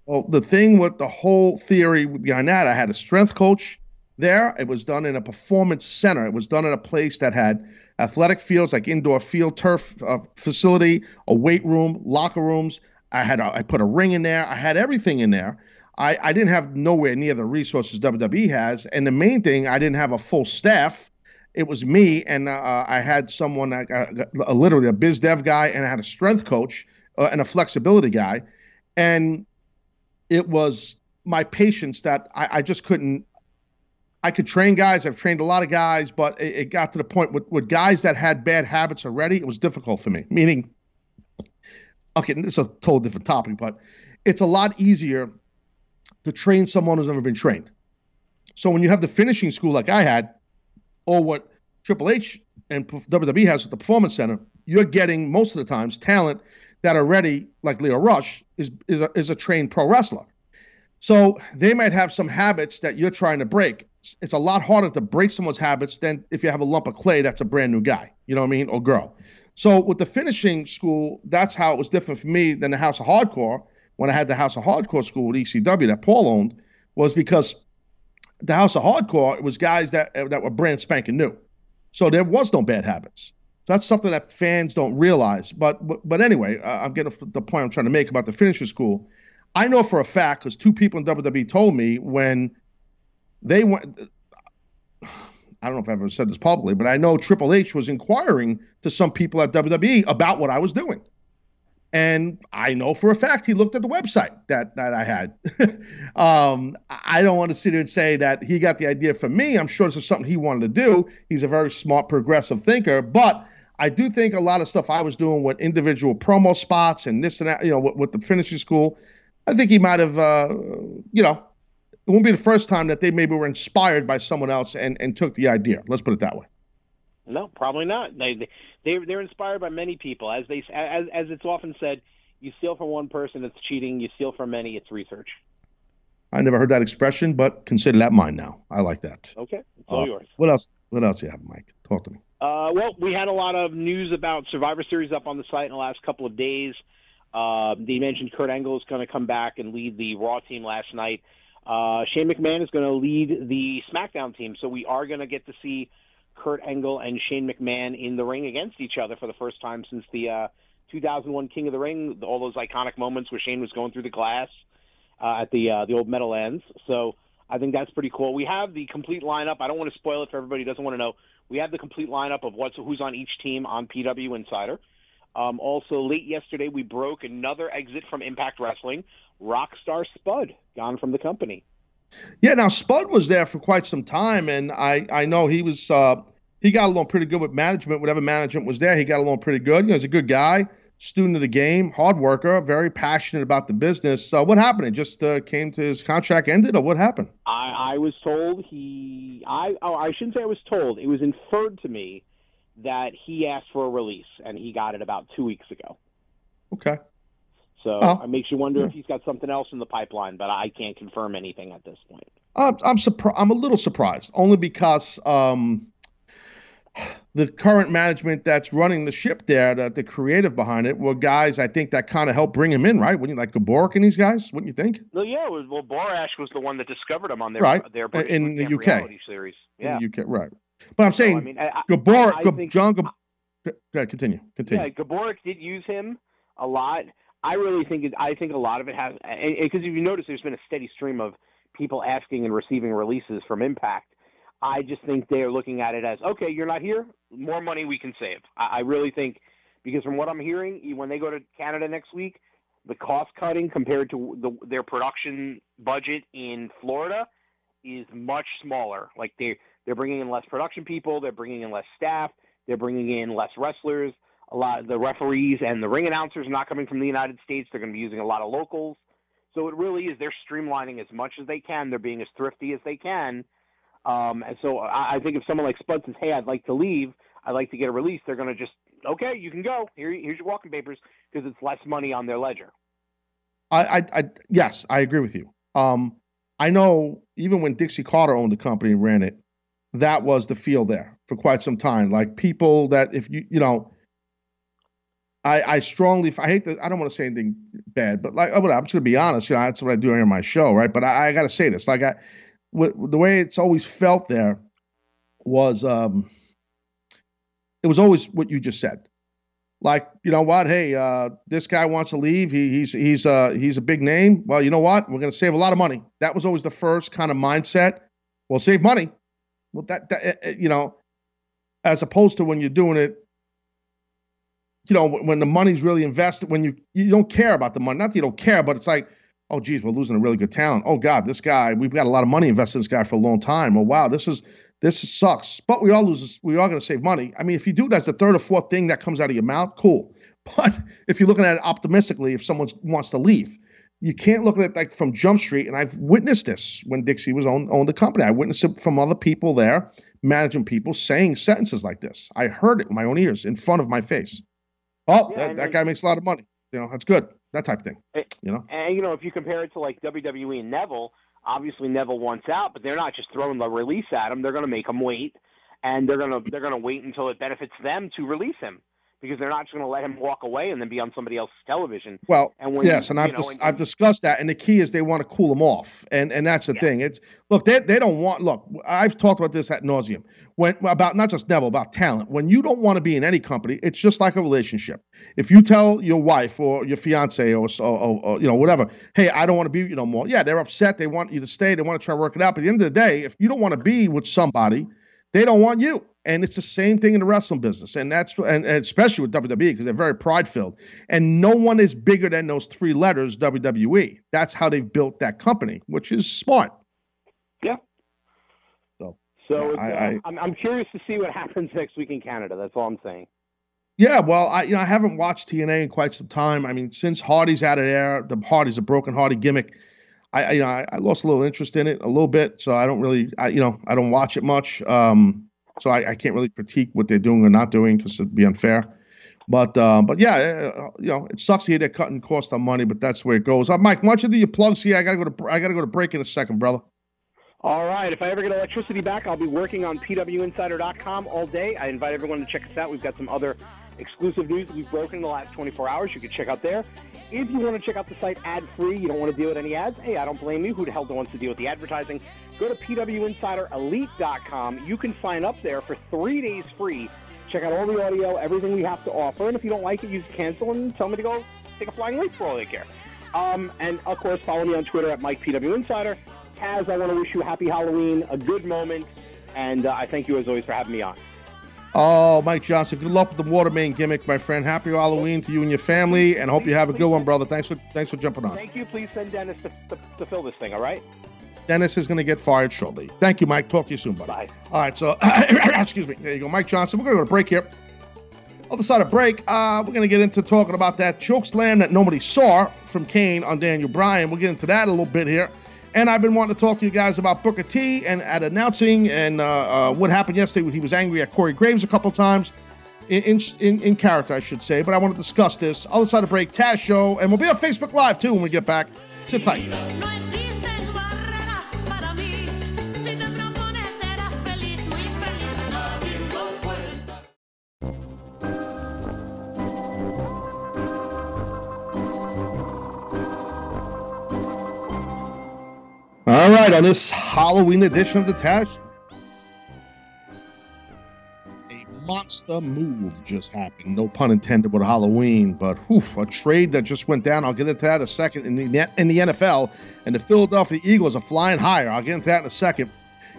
Well, the thing with the whole theory behind that, I had a strength coach there. It was done in a Performance Center. It was done in a place that had athletic fields, like indoor field turf uh, facility, a weight room, locker rooms. I had a, I put a ring in there. I had everything in there. I, I didn't have nowhere near the resources W W E has. And the main thing, I didn't have a full staff. It was me, and uh, I had someone, uh, uh, literally a biz dev guy, and I had a strength coach uh, and a flexibility guy. And it was my patience that I, I just couldn't. I could train guys. I've trained a lot of guys, but it, it got to the point with, with guys that had bad habits already. It was difficult for me. Meaning, okay, this is a total different topic, but it's a lot easier to train someone who's never been trained. So when you have the finishing school like I had, or what Triple H and W W E has at the Performance Center, you're getting most of the times talent that already, like Lio Rush, is is a, is a trained pro wrestler. So they might have some habits that you're trying to break. It's a lot harder to break someone's habits than if you have a lump of clay that's a brand new guy, you know what I mean, or girl. So with the finishing school, that's how it was different for me than the House of Hardcore. When I had the House of Hardcore school with E C W that Paul owned, was because the House of Hardcore, it was guys that that were brand spanking new. So there was no bad habits. So that's something that fans don't realize. But but, but anyway, uh, I'm getting to the point I'm trying to make about the finishing school. I know for a fact, because two people in W W E told me when they went, I don't know if I've ever said this publicly, but I know Triple H was inquiring to some people at W W E about what I was doing. And I know for a fact he looked at the website that that I had. um, I don't want to sit here and say that he got the idea from me. I'm sure this is something he wanted to do. He's a very smart, progressive thinker. But I do think a lot of stuff I was doing with individual promo spots and this and that, you know, with, with the finishing school, I think he might have, uh, you know, it won't be the first time that they maybe were inspired by someone else and, and took the idea. Let's put it that way. No, probably not. They, they, they're inspired by many people. As they, as, as it's often said, you steal from one person, it's cheating. You steal from many, it's research. I never heard that expression, but consider that mine now. I like that. Okay, it's all uh, yours. What else? What else do you have, Mike? Talk to me. Uh, well, we had a lot of news about Survivor Series up on the site in the last couple of days. Uh, they mentioned Kurt Angle is going to come back and lead the Raw team last night. Uh, Shane McMahon is going to lead the SmackDown team, so we are going to get to see Kurt Angle and Shane McMahon in the ring against each other for the first time since the uh, two thousand one King of the Ring, all those iconic moments where Shane was going through the glass uh, at the uh, the old Meadowlands. So I think that's pretty cool. We have the complete lineup. I don't want to spoil it for everybody who doesn't want to know. We have the complete lineup of what's who's on each team on P W Insider. Um, also, late yesterday, we broke another exit from Impact Wrestling. Rockstar Spud, gone from the company. Yeah, now Spud was there for quite some time, and I, I know he was uh, he got along pretty good with management. Whatever management was there, he got along pretty good. You know, he's a good guy, student of the game, hard worker, very passionate about the business. So what happened? It just uh, came to his contract ended, or what happened? I, I was told he I oh, I shouldn't say I was told. It was inferred to me that he asked for a release, and he got it about two weeks ago. Okay. So oh, it makes you wonder yeah. if he's got something else in the pipeline, but I can't confirm anything at this point. I'm I'm, surpri- I'm a little surprised, only because um, the current management that's running the ship there, the, the creative behind it, were guys I think that kind of helped bring him in, right? Wouldn't you like Gaborik and these guys? Wouldn't you think? Well, yeah. Was, well, Borash was the one that discovered him on their right. their British in the U K series. Yeah, in the U K, right. But I'm saying so, I mean, I, Gaborik, I, I G- John Gaborik. Go ahead, continue, continue. Yeah, Gaborik did use him a lot. I really think it, I think a lot of it has – because if you notice, there's been a steady stream of people asking and receiving releases from Impact. I just think they're looking at it as, okay, you're not here, more money we can save. I, I really think – because from what I'm hearing, when they go to Canada next week, the cost cutting compared to the, their production budget in Florida is much smaller. Like they, they're bringing in less production people. They're bringing in less staff. They're bringing in less wrestlers. A lot of the referees and the ring announcers are not coming from the United States. They're going to be using a lot of locals. So it really is they're streamlining as much as they can. They're being as thrifty as they can. Um, and so I, I think if someone like Spud says, hey, I'd like to leave, I'd like to get a release, they're going to just, okay, you can go. Here, here's your walking papers because it's less money on their ledger. I, I, I Yes, I agree with you. Um, I know even when Dixie Carter owned the company and ran it, that was the feel there for quite some time. Like people that if you, you know, I, I strongly, I hate that. I don't want to say anything bad, but like, I'm just gonna be honest. You know, that's what I do here on my show, right? But I, I gotta say this, like, I, w- the way it's always felt there was, um, it was always what you just said. Like, you know what? Hey, uh, this guy wants to leave. He, he's he's uh, he's a big name. Well, you know what? We're gonna save a lot of money. That was always the first kind of mindset. Well, save money. Well, that, that you know, as opposed to when you're doing it. You know, when the money's really invested, when you you don't care about the money, not that you don't care, but it's like, oh, geez, we're losing a really good talent. Oh, God, this guy, we've got a lot of money invested in this guy for a long time. Oh, wow, this is this sucks. But we all lose. We are going to save money. I mean, if you do that's the third or fourth thing that comes out of your mouth, cool. But if you're looking at it optimistically, if someone wants to leave, you can't look at it like from Jump Street. And I've witnessed this when Dixie was owned, owned the company. I witnessed it from other people there, managing people, saying sentences like this. I heard it with my own ears in front of my face. Oh, yeah, that, that guy makes a lot of money. You know, that's good. that type of thing. It, you know, and you know, if you compare it to like W W E and Neville, obviously Neville wants out, but they're not just throwing the release at him. They're going to make him wait, and they're going to they're going to wait until it benefits them to release him, because they're not just going to let him walk away and then be on somebody else's television. Well, and when, yes, and I've, know, dis- and, I've discussed that, and the key is they want to cool him off, and and that's the yeah. thing. It's look, they they don't want look. I've talked about this ad nauseum when about not just Neville, about talent. When you don't want to be in any company, it's just like a relationship. If you tell your wife or your fiance or, or, or, or you know whatever, hey, I don't want to be you know more. Yeah, they're upset. They want you to stay. They want to try to work it out. But at the end of the day, if you don't want to be with somebody, they don't want you. And it's the same thing in the wrestling business, and that's and, and especially with W W E, because they're very pride-filled. And no one is bigger than those three letters, W W E. That's how they built that company, which is smart. Yeah. So, so yeah, I, I, I'm, I'm curious to see what happens next week in Canada. That's all I'm saying. Yeah, well, I you know I haven't watched T N A in quite some time. I mean, since Hardy's out of there, the Hardy's a broken Hardy gimmick. I you know I, I lost a little interest in it a little bit, so I don't really I, you know I don't watch it much. Um, So I, I can't really critique what they're doing or not doing, because it'd be unfair. But uh, but yeah, uh, you know, it sucks here they're cutting costs on money, but that's where it goes. Uh, Mike, why don't you do your plugs here? I gotta go to I gotta go to break in a second, brother. All right. If I ever get electricity back, I'll be working on P W Insider dot com all day. I invite everyone to check us out. We've got some other exclusive news that we've broken in the last twenty-four hours. You can check out there. If you want to check out the site ad-free, you don't want to deal with any ads, hey, I don't blame you. Who the hell wants to deal with the advertising? Go to P W Insider Elite dot com. You can sign up there for three days free. Check out all the audio, everything we have to offer. And if you don't like it, you can cancel and tell me to go take a flying leap for all they care. Um, and, of course, follow me on Twitter at Mike P W Insider. Taz, I want to wish you a happy Halloween, a good moment, and uh, I thank you, as always, for having me on. Oh, Mike Johnson, good luck with the water main gimmick, my friend. Happy Halloween to you and your family, and hope please, you have a good one, brother. Thanks for thanks for jumping on. Thank you. Please send Dennis to, to, to fill this thing, all right? Dennis is going to get fired shortly. Thank you, Mike. Talk to you soon, buddy. Bye. All right, so, excuse me. There you go, Mike Johnson. We're going to go to break here. Other side of break, uh, we're going to get into talking about that choke slam that nobody saw from Kane on Daniel Bryan. We'll get into that a little bit here. And I've been wanting to talk to you guys about Booker T and at announcing and uh, uh, what happened yesterday. He was angry at Corey Graves a couple of times in, in in character, I should say. But I want to discuss this. Other side of break, Taz Show. And we'll be on Facebook Live, too, when we get back. Sit tight. All right, on this Halloween edition of the Taz, a monster move just happened. No pun intended with Halloween, but whew, a trade that just went down. I'll get into that in a second. In the, in the N F L, and the Philadelphia Eagles are flying higher. I'll get into that in a second.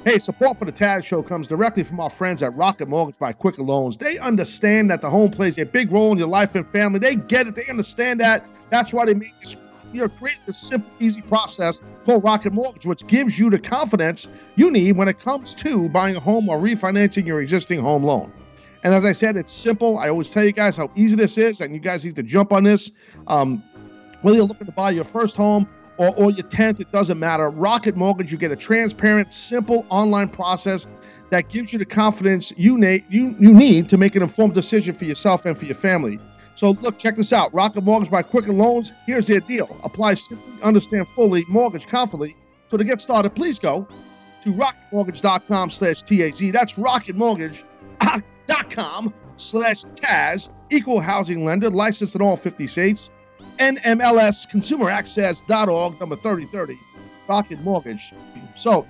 Hey, support for the Taz Show comes directly from our friends at Rocket Mortgage by Quicken Loans. They understand that the home plays a big role in your life and family. They get it. They understand that. That's why they make this. You know, create the simple, easy process called Rocket Mortgage, which gives you the confidence you need when it comes to buying a home or refinancing your existing home loan. And as I said, it's simple. I always tell you guys how easy this is, and you guys need to jump on this. Um, whether you're looking to buy your first home or, or your tenth, it doesn't matter. Rocket Mortgage, you get a transparent, simple online process that gives you the confidence you, na- you, you need to make an informed decision for yourself and for your family. So look, check this out. Rocket Mortgage by Quicken Loans. Here's their deal. Apply simply, understand fully, mortgage confidently. So to get started, please go to rocket mortgage dot com slash T A Z. That's rocket mortgage dot com slash Taz. Equal housing lender, licensed in all fifty states. N M L S, consumer access dot org, number thirty thirty. Rocket Mortgage. So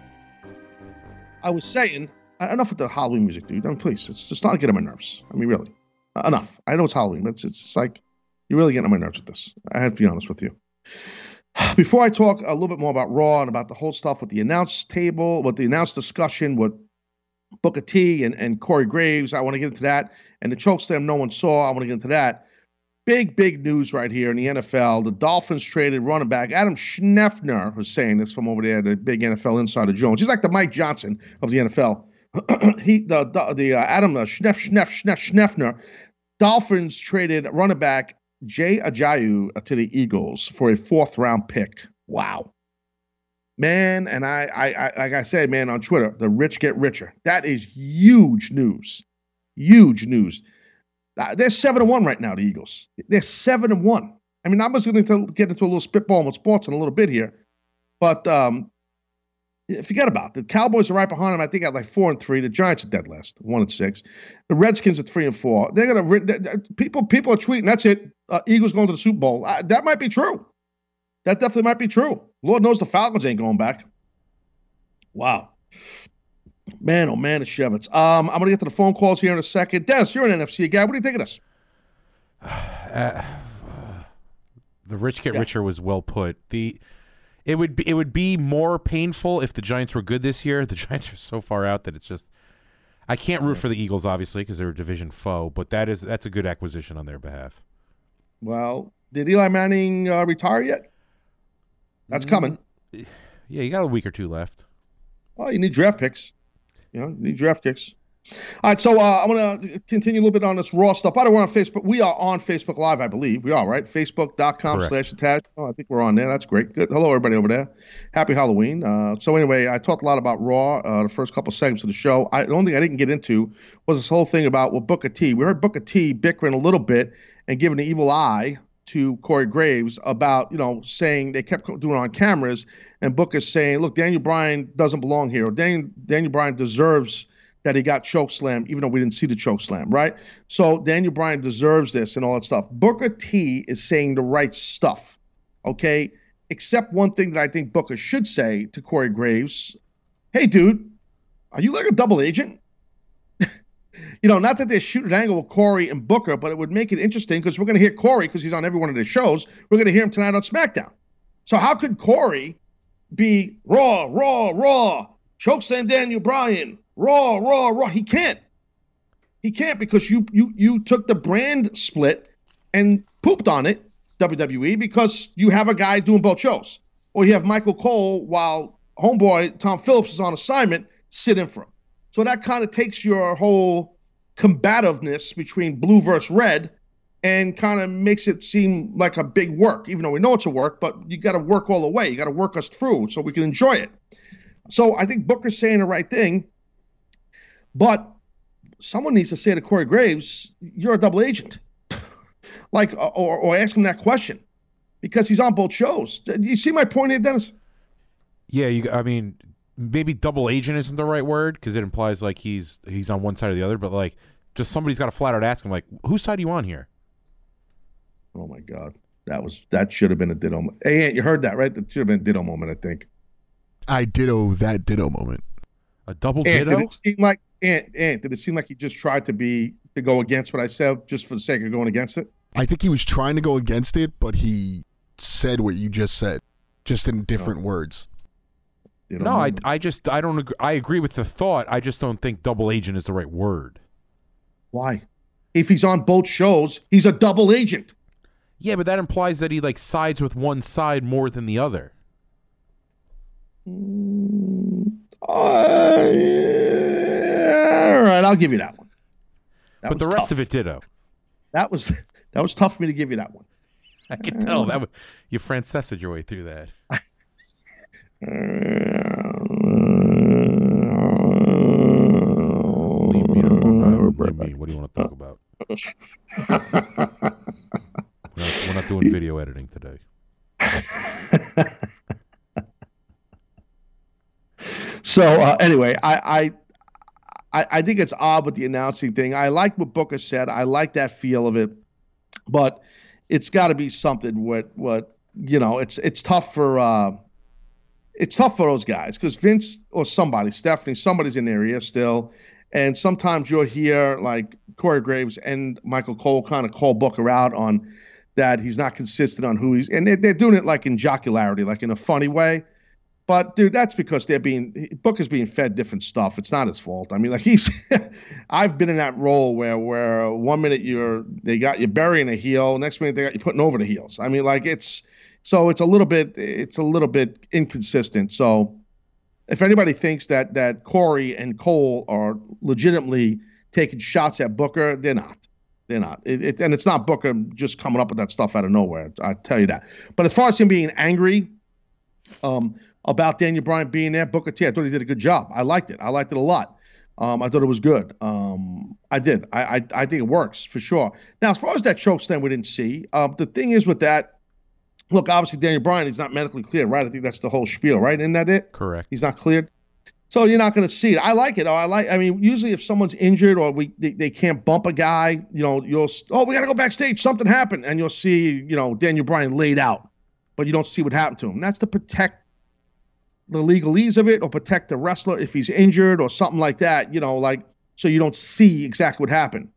I was saying, enough with the Halloween music, dude. I mean, please, it's just starting to get on my nerves. I mean, really. Enough. I know it's Halloween, but it's, it's like you're really getting on my nerves with this. I have to be honest with you. Before I talk a little bit more about Raw and about the whole stuff with the announce table, with the announce discussion with Booker T and, and Corey Graves, I want to get into that. And the chokeslam no one saw, I want to get into that. Big, big news right here in the N F L. The Dolphins traded running back Adam Schefter, who's saying this from over there, the big N F L insider Jones. He's like the Mike Johnson of the N F L. he the the, the uh, Adam uh, Schneff Schneff Schneff Schneffner. Dolphins traded running back Jay Ajayi to the Eagles for a fourth round pick. Wow, man! And I, I, I, like I said, man, on Twitter, the rich get richer. That is huge news. Huge news. Uh, they're seven and one right now. The Eagles. They're seven and one. I mean, I was going to get into a little spitball with sports in a little bit here, but um, forget about it. The Cowboys are right behind them. I think at like four and three. The Giants are dead last, one and six. The Redskins are three and four. They're going to people. People are tweeting. That's it. Uh, Eagles going to the Super Bowl. Uh, that might be true. That definitely might be true. Lord knows the Falcons ain't going back. Wow. Man, oh man, it's Shevitz. Um, I'm going to get to the phone calls here in a second. Dennis, you're an N F C guy. What do you think of this? Uh, the rich get yeah. richer was well put. The it would be it would be more painful if the Giants were good this year. The Giants are so far out that it's just I can't root for the Eagles obviously because they're a division foe. But that is that's a good acquisition on their behalf. Well, did Eli Manning uh, retire yet? That's coming. Yeah, you got a week or two left. Well, you need draft picks. You know, you need draft picks. All right, so uh, I'm going to continue a little bit on this Raw stuff. By the way, we're on Facebook. We are on Facebook Live, I believe. We are, right? Facebook.com slash attached. Oh, I think we're on there. That's great. Good. Hello, everybody over there. Happy Halloween. Uh, so anyway, I talked a lot about Raw, uh, the first couple segments of the show. I, the only thing I didn't get into was this whole thing about well, Booker T. We heard Booker T bickering a little bit and giving the evil eye to Corey Graves about, you know, saying they kept doing it on cameras, and Booker saying, look, Daniel Bryan doesn't belong here. Or Daniel, Daniel Bryan deserves that he got chokeslammed, even though we didn't see the chokeslam, right? So Daniel Bryan deserves this and all that stuff. Booker T is saying the right stuff, okay? Except one thing that I think Booker should say to Corey Graves, hey, dude, are you like a double agent? You know, not that they shoot an angle with Corey and Booker, but it would make it interesting because we're going to hear Corey because he's on every one of their shows. We're going to hear him tonight on SmackDown. So how could Corey be raw, raw, raw, chokeslam Daniel Bryan, raw, raw, raw? He can't. He can't because you you you took the brand split and pooped on it, W W E, because you have a guy doing both shows. Or you have Michael Cole while homeboy Tom Phillips is on assignment, sit in for him. So that kind of takes your whole combativeness between blue versus red and kind of makes it seem like a big work, even though we know it's a work, but you got to work all the way. You got to work us through so we can enjoy it. So I think Booker's saying the right thing, but someone needs to say to Corey Graves, you're a double agent, like, or, or ask him that question because he's on both shows. Do you see my point here, Dennis? Yeah, you, I mean... Maybe double agent isn't the right word because it implies like he's he's on one side or the other, but like just somebody's got to flat out ask him like, whose side are you on here? Oh my God, that was that should have been a ditto moment. Hey, Ant, you heard that right? That should have been a ditto moment, I think. I ditto that ditto moment. A double Ant, ditto. Did it seem like Ant, Ant, did it seem like he just tried to be to go against what I said just for the sake of going against it? I think he was trying to go against it, but he said what you just said, just in different oh. words. No, I, I just I don't agree. I agree with the thought. I just don't think double agent is the right word. Why? If he's on both shows, he's a double agent. Yeah, but that implies that he like sides with one side more than the other. Mm, uh, yeah, all right, I'll give you that one. That but the rest tough. of it, ditto. That was that was tough for me to give you that one. I can tell that was, you Francesca'd your way through that. Leave me alone. Leave me. What do you want to talk about? we're, not, we're not doing video editing today. So uh, anyway, I, I I I think it's odd with the announcing thing. I like what Booker said. I like that feel of it, but it's got to be something. What what you know? It's it's tough for. Uh, It's tough for those guys because Vince or somebody, Stephanie, somebody's in their ear still. And sometimes you'll hear like Corey Graves and Michael Cole kind of call Booker out on that he's not consistent on who he's – and they're doing it like in jocularity, like in a funny way. But, dude, that's because they're being – Booker's being fed different stuff. It's not his fault. I mean, like he's – I've been in that role where where one minute you're – they got you burying a heel. Next minute they got you putting over the heels. I mean, like it's – So it's a little bit it's a little bit inconsistent. So if anybody thinks that that Corey and Cole are legitimately taking shots at Booker, they're not. They're not. It, it, and it's not Booker just coming up with that stuff out of nowhere. I tell you that. But as far as him being angry um, about Daniel Bryan being there, Booker T, I thought he did a good job. I liked it. I liked it a lot. Um, I thought it was good. Um, I did. I, I I think it works for sure. Now, as far as that choke slam we didn't see, uh, the thing is with that, Look, obviously, Daniel Bryan is not medically cleared, right? I think that's the whole spiel, right? Isn't that it? Correct. He's not cleared. So you're not going to see it. I like it. Oh, I like. I mean, usually if someone's injured or we they, they can't bump a guy, you know, you'll, oh, we got to go backstage. Something happened. And you'll see, you know, Daniel Bryan laid out. But you don't see what happened to him. And that's to protect the legalese of it or protect the wrestler if he's injured or something like that, you know, like so you don't see exactly what happened.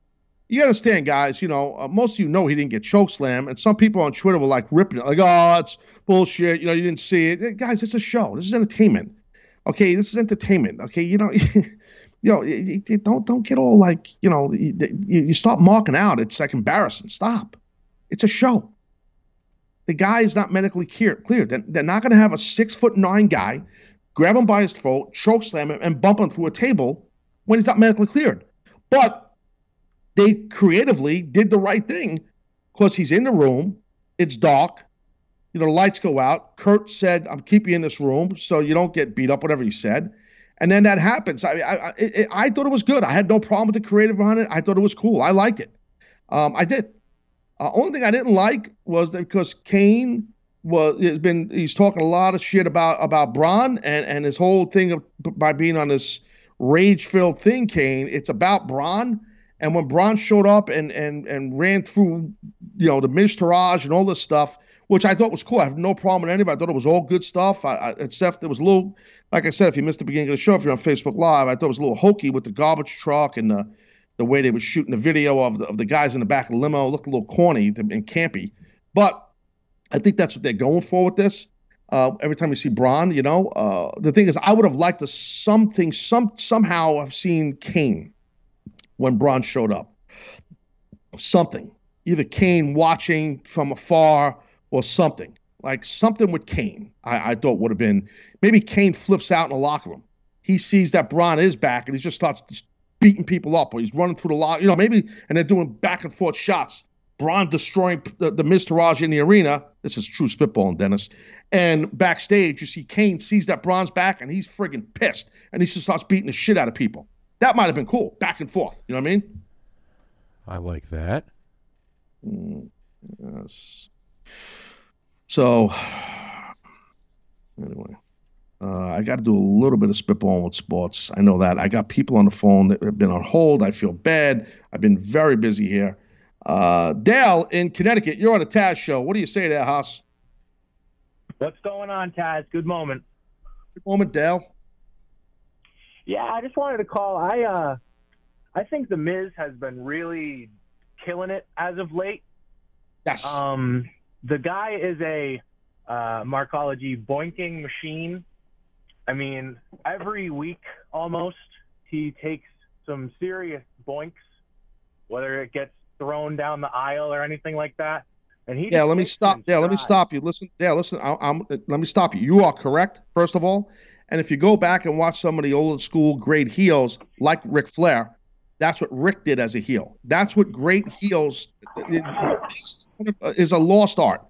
You understand, guys, you know, uh, most of you know he didn't get chokeslammed, and some people on Twitter were like ripping it, like, oh, it's bullshit, you know, you didn't see it. Guys, it's a show. This is entertainment. Okay, this is entertainment. Okay, you know, you know, you, you don't don't get all like, you know, you, you start marking out. It's like embarrassing. Stop. It's a show. The guy is not medically cleared. They're, they're not going to have a six foot nine guy grab him by his throat, chokeslam him, and bump him through a table when he's not medically cleared. But they creatively did the right thing because he's in the room. It's dark. You know, the lights go out. Kurt said, I'm keeping you in this room so you don't get beat up, whatever he said. And then that happens. I I, I, I thought it was good. I had no problem with the creative behind it. I thought it was cool. I liked it. Um, I did. Uh, only thing I didn't like was that because Kane was has been, he's talking a lot of shit about, about Braun and, and his whole thing of, by being on this rage-filled thing, Kane. It's about Braun. And when Braun showed up and and and ran through, you know, the Miz Taraj and all this stuff, which I thought was cool. I have no problem with anybody. I thought it was all good stuff. I, I, except there was a little, like I said, if you missed the beginning of the show, if you're on Facebook Live, I thought it was a little hokey with the garbage truck and the, the way they were shooting the video of the, of the guys in the back of the limo. It looked a little corny and campy. But I think that's what they're going for with this. Uh, every time you see Braun, you know, uh, the thing is I would have liked to something, some somehow I've seen Kane. When Braun showed up, something, either Kane watching from afar or something, like something with Kane, I, I thought would have been, maybe Kane flips out in the locker room. He sees that Braun is back and he just starts just beating people up or he's running through the locker, you know, maybe, and they're doing back and forth shots. Braun destroying the, the Miz Taraj in the arena. This is true spitballing, Dennis. And backstage, you see Kane sees that Braun's back and he's friggin' pissed and he just starts beating the shit out of people. That might have been cool, back and forth. You know what I mean? I like that. Mm, yes. So, anyway, uh, I got to do a little bit of spitballing with sports. I know that. I got people on the phone that have been on hold. I feel bad. I've been very busy here. Uh, Dale in Connecticut, you're on a Taz show. What do you say there, Haas? What's going on, Taz? Good moment. Good moment, Dale. Yeah, I just wanted to call. I uh, I think The Miz has been really killing it as of late. Yes. Um, the guy is a uh, Markology boinking machine. I mean, every week almost he takes some serious boinks, whether it gets thrown down the aisle or anything like that. And he yeah, let me stop. Yeah, let me stop you. Listen, yeah, listen. I, I'm. Let me stop you. You are correct, first of all. And if you go back and watch some of the old school great heels, like Ric Flair, that's what Rick did as a heel. That's what great heels is a lost art.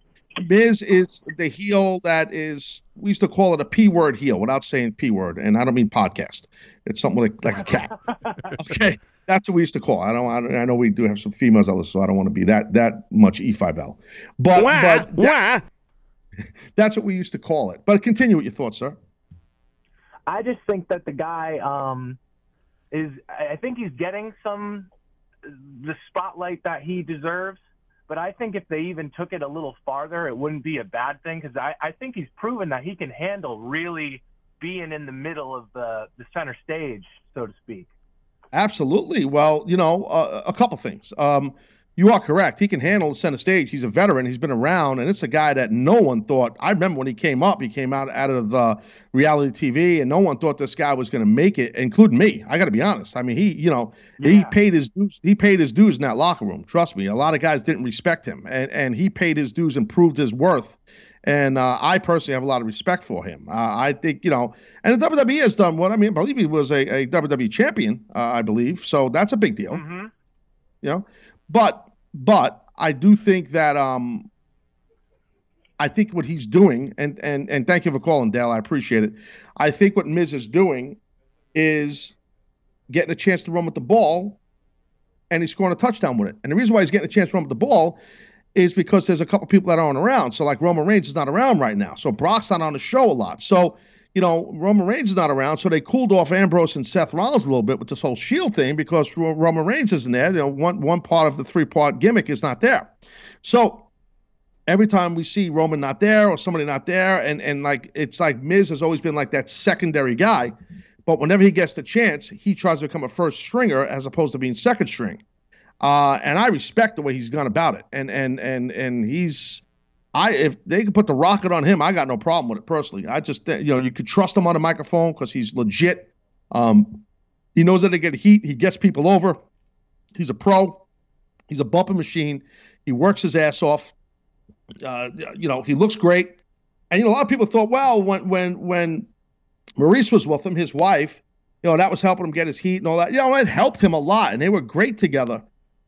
Miz is the heel that is, we used to call it a P-word heel without saying P-word, and I don't mean podcast. It's something like, like a cat. Okay, that's what we used to call it. I don't. I know we do have some females on this, so I don't want to be that that much E five L. But, wah, but that, wah. That's what we used to call it. But continue with your thoughts, sir. I just think that the guy um, is – I think he's getting some – the spotlight that he deserves. But I think if they even took it a little farther, it wouldn't be a bad thing because I, I think he's proven that he can handle really being in the middle of the, the center stage, so to speak. Absolutely. Well, you know, uh, a couple things. Um, you are correct. He can handle the center stage. He's a veteran. He's been around, and it's a guy that no one thought. I remember when he came up, he came out, out of uh, reality T V, and no one thought this guy was going to make it, including me. I got to be honest. I mean, he, you know, yeah. he paid his dues. He paid his dues in that locker room. Trust me, a lot of guys didn't respect him, and and he paid his dues and proved his worth. And uh, I personally have a lot of respect for him. Uh, I think, you know, and the W W E has done what I mean. I believe he was a, a W W E champion, uh, I believe. So that's a big deal. Mm-hmm. You know, but. But I do think that um, I think what he's doing, and, and and thank you for calling, Dale. I appreciate it. I think what Miz is doing is getting a chance to run with the ball, and he's scoring a touchdown with it. And the reason why he's getting a chance to run with the ball is because there's a couple people that aren't around. So, like, Roman Reigns is not around right now. So, Brock's not on the show a lot. So, you know, Roman Reigns is not around. So, they cooled off Ambrose and Seth Rollins a little bit with this whole Shield thing because Roman Reigns isn't there. You know, one, one part of the three-part gimmick is not there. So, every time we see Roman not there or somebody not there, and, and like, it's like Miz has always been, like, that secondary guy. But whenever he gets the chance, he tries to become a first stringer as opposed to being second string. Uh, and I respect the way he's gone about it. And and and and he's, I if they could put the rocket on him, I got no problem with it personally. I just think, you know, you could trust him on a microphone because he's legit. Um, he knows how to get heat. He gets people over. He's a pro. He's a bumping machine. He works his ass off. Uh, you know, he looks great. And you know, a lot of people thought, well, when when when Maurice was with him, his wife, you know, that was helping him get his heat and all that. You know, it helped him a lot, and they were great together.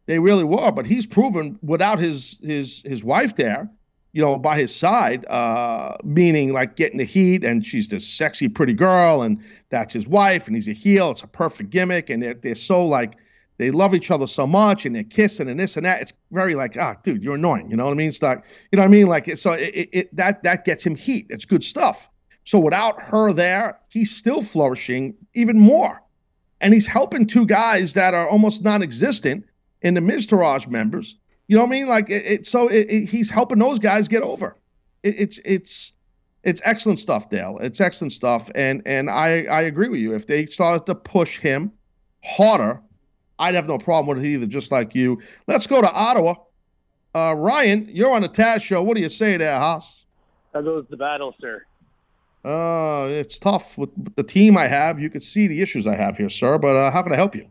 They really were, but he's proven without his his his wife there, you know, by his side, uh, meaning like getting the heat, and she's this sexy, pretty girl, and that's his wife, and he's a heel. It's a perfect gimmick, and they're, they're so like they love each other so much, and they're kissing and this and that. It's very like, ah, dude, you're annoying. You know what I mean? It's like, you know what I mean? Like, so it, it, it that that gets him heat. It's good stuff. So without her there, he's still flourishing even more, and he's helping two guys that are almost non-existent. And the Miztourage members, you know what I mean? Like it, it so it, it, he's helping those guys get over. It, it's it's it's excellent stuff, Dale. It's excellent stuff, and and I I agree with you. If they started to push him harder, I'd have no problem with it either. Just like you. Let's go to Ottawa. Uh, Ryan, you're on the Taz show. What do you say there, Haas? How goes the battle, sir? Uh, it's tough with the team I have. You can see the issues I have here, sir. But uh, how can I help you?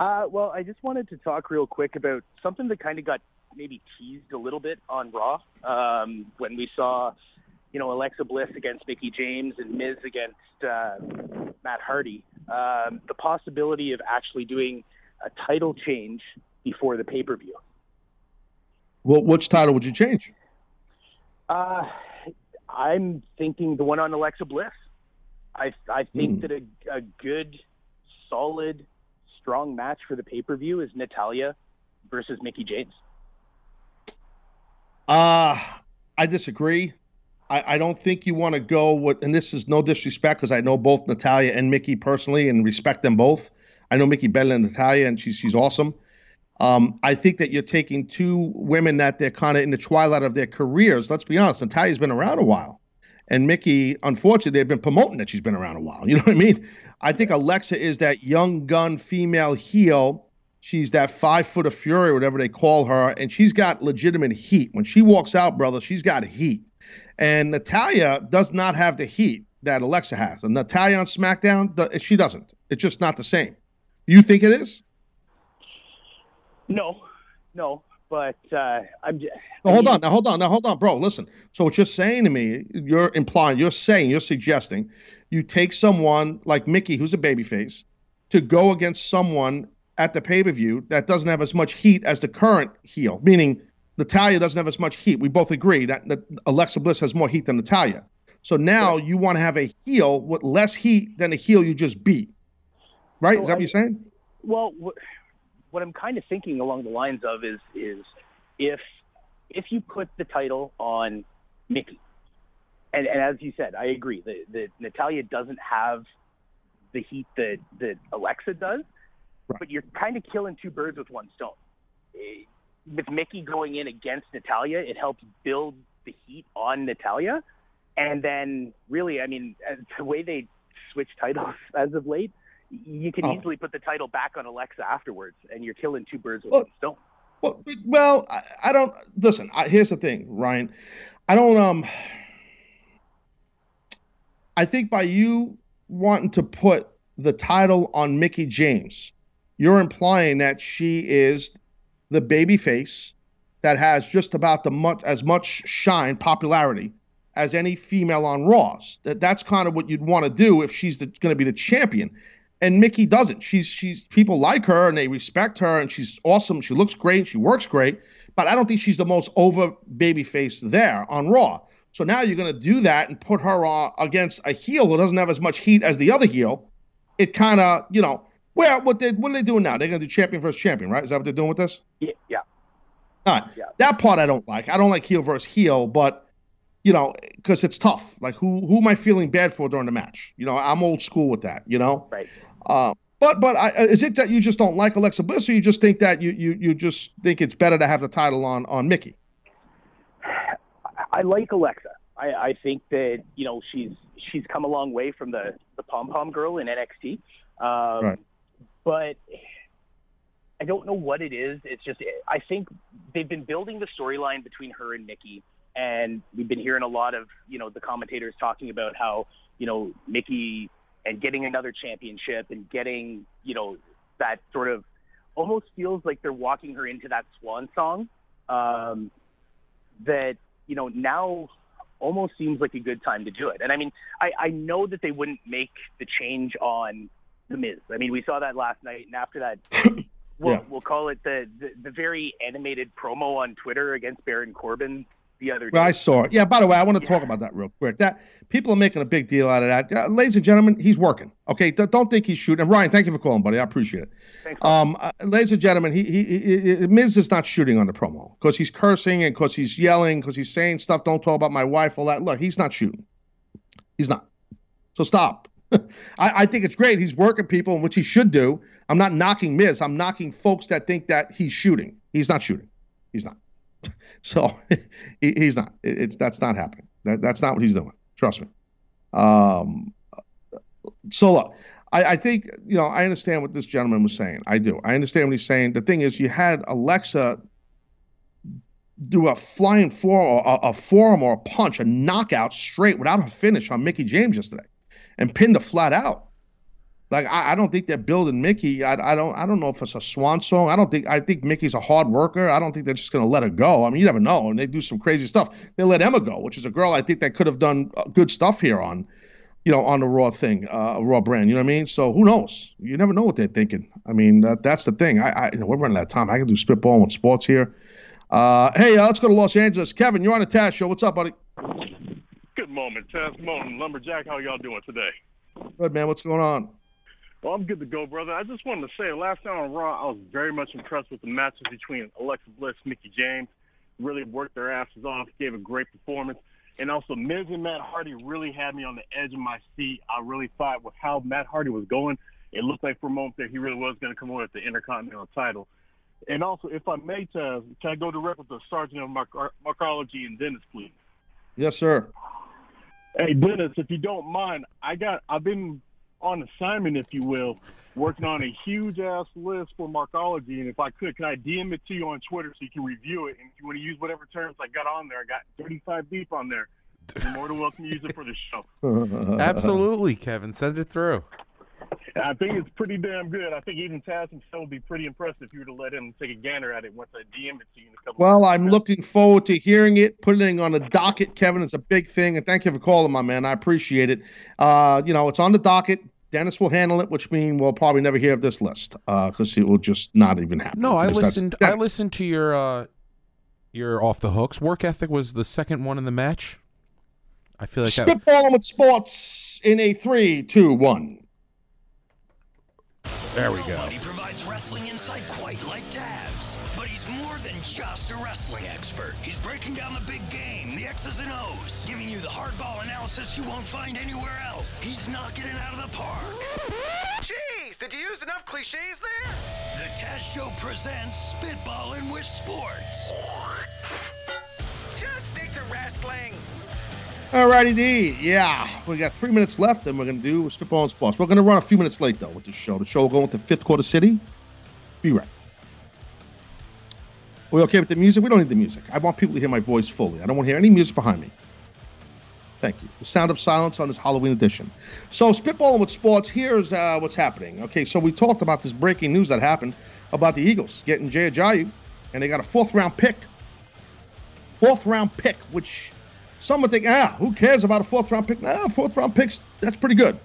Uh, well, I just wanted to talk real quick about something that kind of got maybe teased a little bit on Raw um, when we saw, you know, Alexa Bliss against Mickie James and Miz against uh, Matt Hardy. Um, the possibility of actually doing a title change before the pay-per-view. Well, which title would you change? Uh, I'm thinking the one on Alexa Bliss. I, I think mm. that a, a good, solid... strong match for the pay-per-view is Natalia versus Mickie James. Uh, I disagree. I, I don't think you want to go with, and this is no disrespect because I know both Natalia and Mickie personally and respect them both. I know Mickie better than Natalia, and she's, she's awesome. Um, I think that you're taking two women that they're kind of in the twilight of their careers. Let's be honest, Natalia's been around a while. And Mickie, unfortunately, they've been promoting that she's been around a while. You know what I mean? I think Alexa is that young gun female heel. She's that five foot of fury, whatever they call her. And she's got legitimate heat. When she walks out, brother, she's got heat. And Natalia does not have the heat that Alexa has. And Natalia on SmackDown, she doesn't. It's just not the same. You think it is? No, no. But uh, I'm just, no, hold I mean, on, now hold on, now hold on, bro. Listen. So what you're saying to me, you're implying, you're saying, you're suggesting, you take someone like Mickie, who's a babyface, to go against someone at the pay-per-view that doesn't have as much heat as the current heel. Meaning, Natalia doesn't have as much heat. We both agree that, that Alexa Bliss has more heat than Natalia. So now right. You want to have a heel with less heat than the heel you just beat, right? So is that I, what you're saying? Well. Wh- What I'm kind of thinking along the lines of is is if if you put the title on Mickie, and, and as you said, I agree that, that Natalia doesn't have the heat that, that Alexa does, right. But you're kind of killing two birds with one stone. With Mickie going in against Natalia, it helps build the heat on Natalia, and then really, I mean, the way they switch titles as of late, you can oh. easily put the title back on Alexa afterwards, and you're killing two birds with well, one stone. Well, well, I, I don't listen. I, here's the thing, Ryan. I don't. Um, I think by you wanting to put the title on Mickie James, you're implying that she is the babyface that has just about the much as much shine, popularity as any female on Raws. That that's kind of what you'd want to do if she's going to be the champion. And Mickie doesn't. She's she's people like her and they respect her and she's awesome. She looks great. And she works great. But I don't think she's the most over babyface there on Raw. So now you're going to do that and put her uh, against a heel who doesn't have as much heat as the other heel. It kind of, you know, where what they what are they doing now? They're going to do champion versus champion, right? Is that what they're doing with this? Yeah. Yeah. not. Yeah. That part I don't like. I don't like heel versus heel, but, you know, because it's tough. Like, who who am I feeling bad for during the match? You know, I'm old school with that, you know? Right. Um, but but I, is it that you just don't like Alexa Bliss, or you just think that you, you, you just think it's better to have the title on, on Mickie? I like Alexa. I, I think that, you know, she's she's come a long way from the, the pom-pom girl in N X T. Um, right. But I don't know what it is. It's just, I think they've been building the storyline between her and Mickie, and we've been hearing a lot of, you know, the commentators talking about how, you know, Mickie and getting another championship and getting, you know, that sort of almost feels like they're walking her into that swan song, um, that, you know, now almost seems like a good time to do it. And I mean, I, I know that they wouldn't make the change on The Miz. I mean, we saw that last night, and after that, we'll, yeah. we'll call it the, the, the very animated promo on Twitter against Baron Corbin the other day. Well, I saw it. Yeah, by the way, I want to yeah. talk about that real quick. That people are making a big deal out of that. Uh, ladies and gentlemen, he's working. Okay, D- don't think he's shooting. And Ryan, thank you for calling, buddy. I appreciate it. Thanks, um, uh, ladies and gentlemen, he, he, he, he Miz is not shooting on the promo because he's cursing and because he's yelling, because he's saying stuff, don't talk about my wife, all that. Look, he's not shooting. He's not. So stop. I, I think it's great. He's working people, which he should do. I'm not knocking Miz. I'm knocking folks that think that he's shooting. He's not shooting. He's not. So he, he's not. It, it's that's not happening. That, that's not what he's doing. Trust me. Um, so look, I, I think, you know, I understand what this gentleman was saying. I do. I understand what he's saying. The thing is, you had Alexa do a flying forearm, a, a forearm or a punch, a knockout straight without a finish on Mickie James yesterday, and pinned her flat out. Like, I, I don't think they're building Mickie. I, I don't I don't know if it's a swan song. I don't think I think Mickey's a hard worker. I don't think they're just going to let her go. I mean, you never know. And they do some crazy stuff. They let Emma go, which is a girl I think that could have done good stuff here on, you know, on the Raw thing, uh, Raw brand. You know what I mean? So who knows? You never know what they're thinking. I mean, that, that's the thing. I, I you know, we're running out of time. I can do spitball on sports here. Uh, hey, uh, let's go to Los Angeles. Kevin, you're on the Taz Show. What's up, buddy? Good moment, Taz Moan, Lumberjack. How y'all doing today? Good, man. What's going on? Well, I'm good to go, brother. I just wanted to say, last time on Raw, I was very much impressed with the matches between Alexa Bliss and Mickie James. Really worked their asses off, gave a great performance. And also, Miz and Matt Hardy really had me on the edge of my seat. I really thought with how Matt Hardy was going, it looked like for a moment that he really was going to come on at the Intercontinental title. And also, if I may, Taz, can I go direct with the Sergeant of Mar- Marcology and Dennis, please? Yes, sir. Hey, Dennis, if you don't mind, I got, I've been... on assignment, if you will, working on a huge-ass list for Marcology, and if I could, can I D M it to you on Twitter so you can review it? And if you want to use whatever terms I got on there, I got thirty-five deep on there. You're more than welcome to use it for the show. Absolutely, Kevin. Send it through. I think it's pretty damn good. I think even Taz himself would be pretty impressed if you were to let him take a gander at it once I D M it to you in a couple Well, of I'm minutes. Looking forward to hearing it, putting it on the docket, Kevin. It's a big thing, and thank you for calling, my man. I appreciate it. Uh, you know, it's on the docket. Dennis will handle it, which means we'll probably never hear of this list because uh, it will just not even happen. No, I listened I listened to your, uh, your Off the Hooks. Work Ethic was the second one in the match. I feel like Spitballing that... with sports in a three, two, one. There we go. Nobody provides wrestling insight quite like Taz, but he's more than just a wrestling expert. He's breaking down the big game, the X's and O's, giving you the hardball analysis you won't find anywhere else. He's knocking it out of the park. Jeez, did you use enough cliches there? The Taz Show presents Spitballin' with Sports. Just stick to wrestling. Alrighty, D. Yeah, we got three minutes left, and we're going to do Spitball and Sports. We're going to run a few minutes late, though, with this show. The show will go into Fifth Quarter City. Be right. Are we okay with the music? We don't need the music. I want people to hear my voice fully. I don't want to hear any music behind me. Thank you. The sound of silence on this Halloween edition. So, Spitballing with Sports, here's uh, what's happening. Okay, so we talked about this breaking news that happened about the Eagles getting Jay Ajayi, and they got a fourth-round pick. Fourth-round pick, which... some would think, ah, who cares about a fourth-round pick? Nah, fourth-round picks, that's pretty good.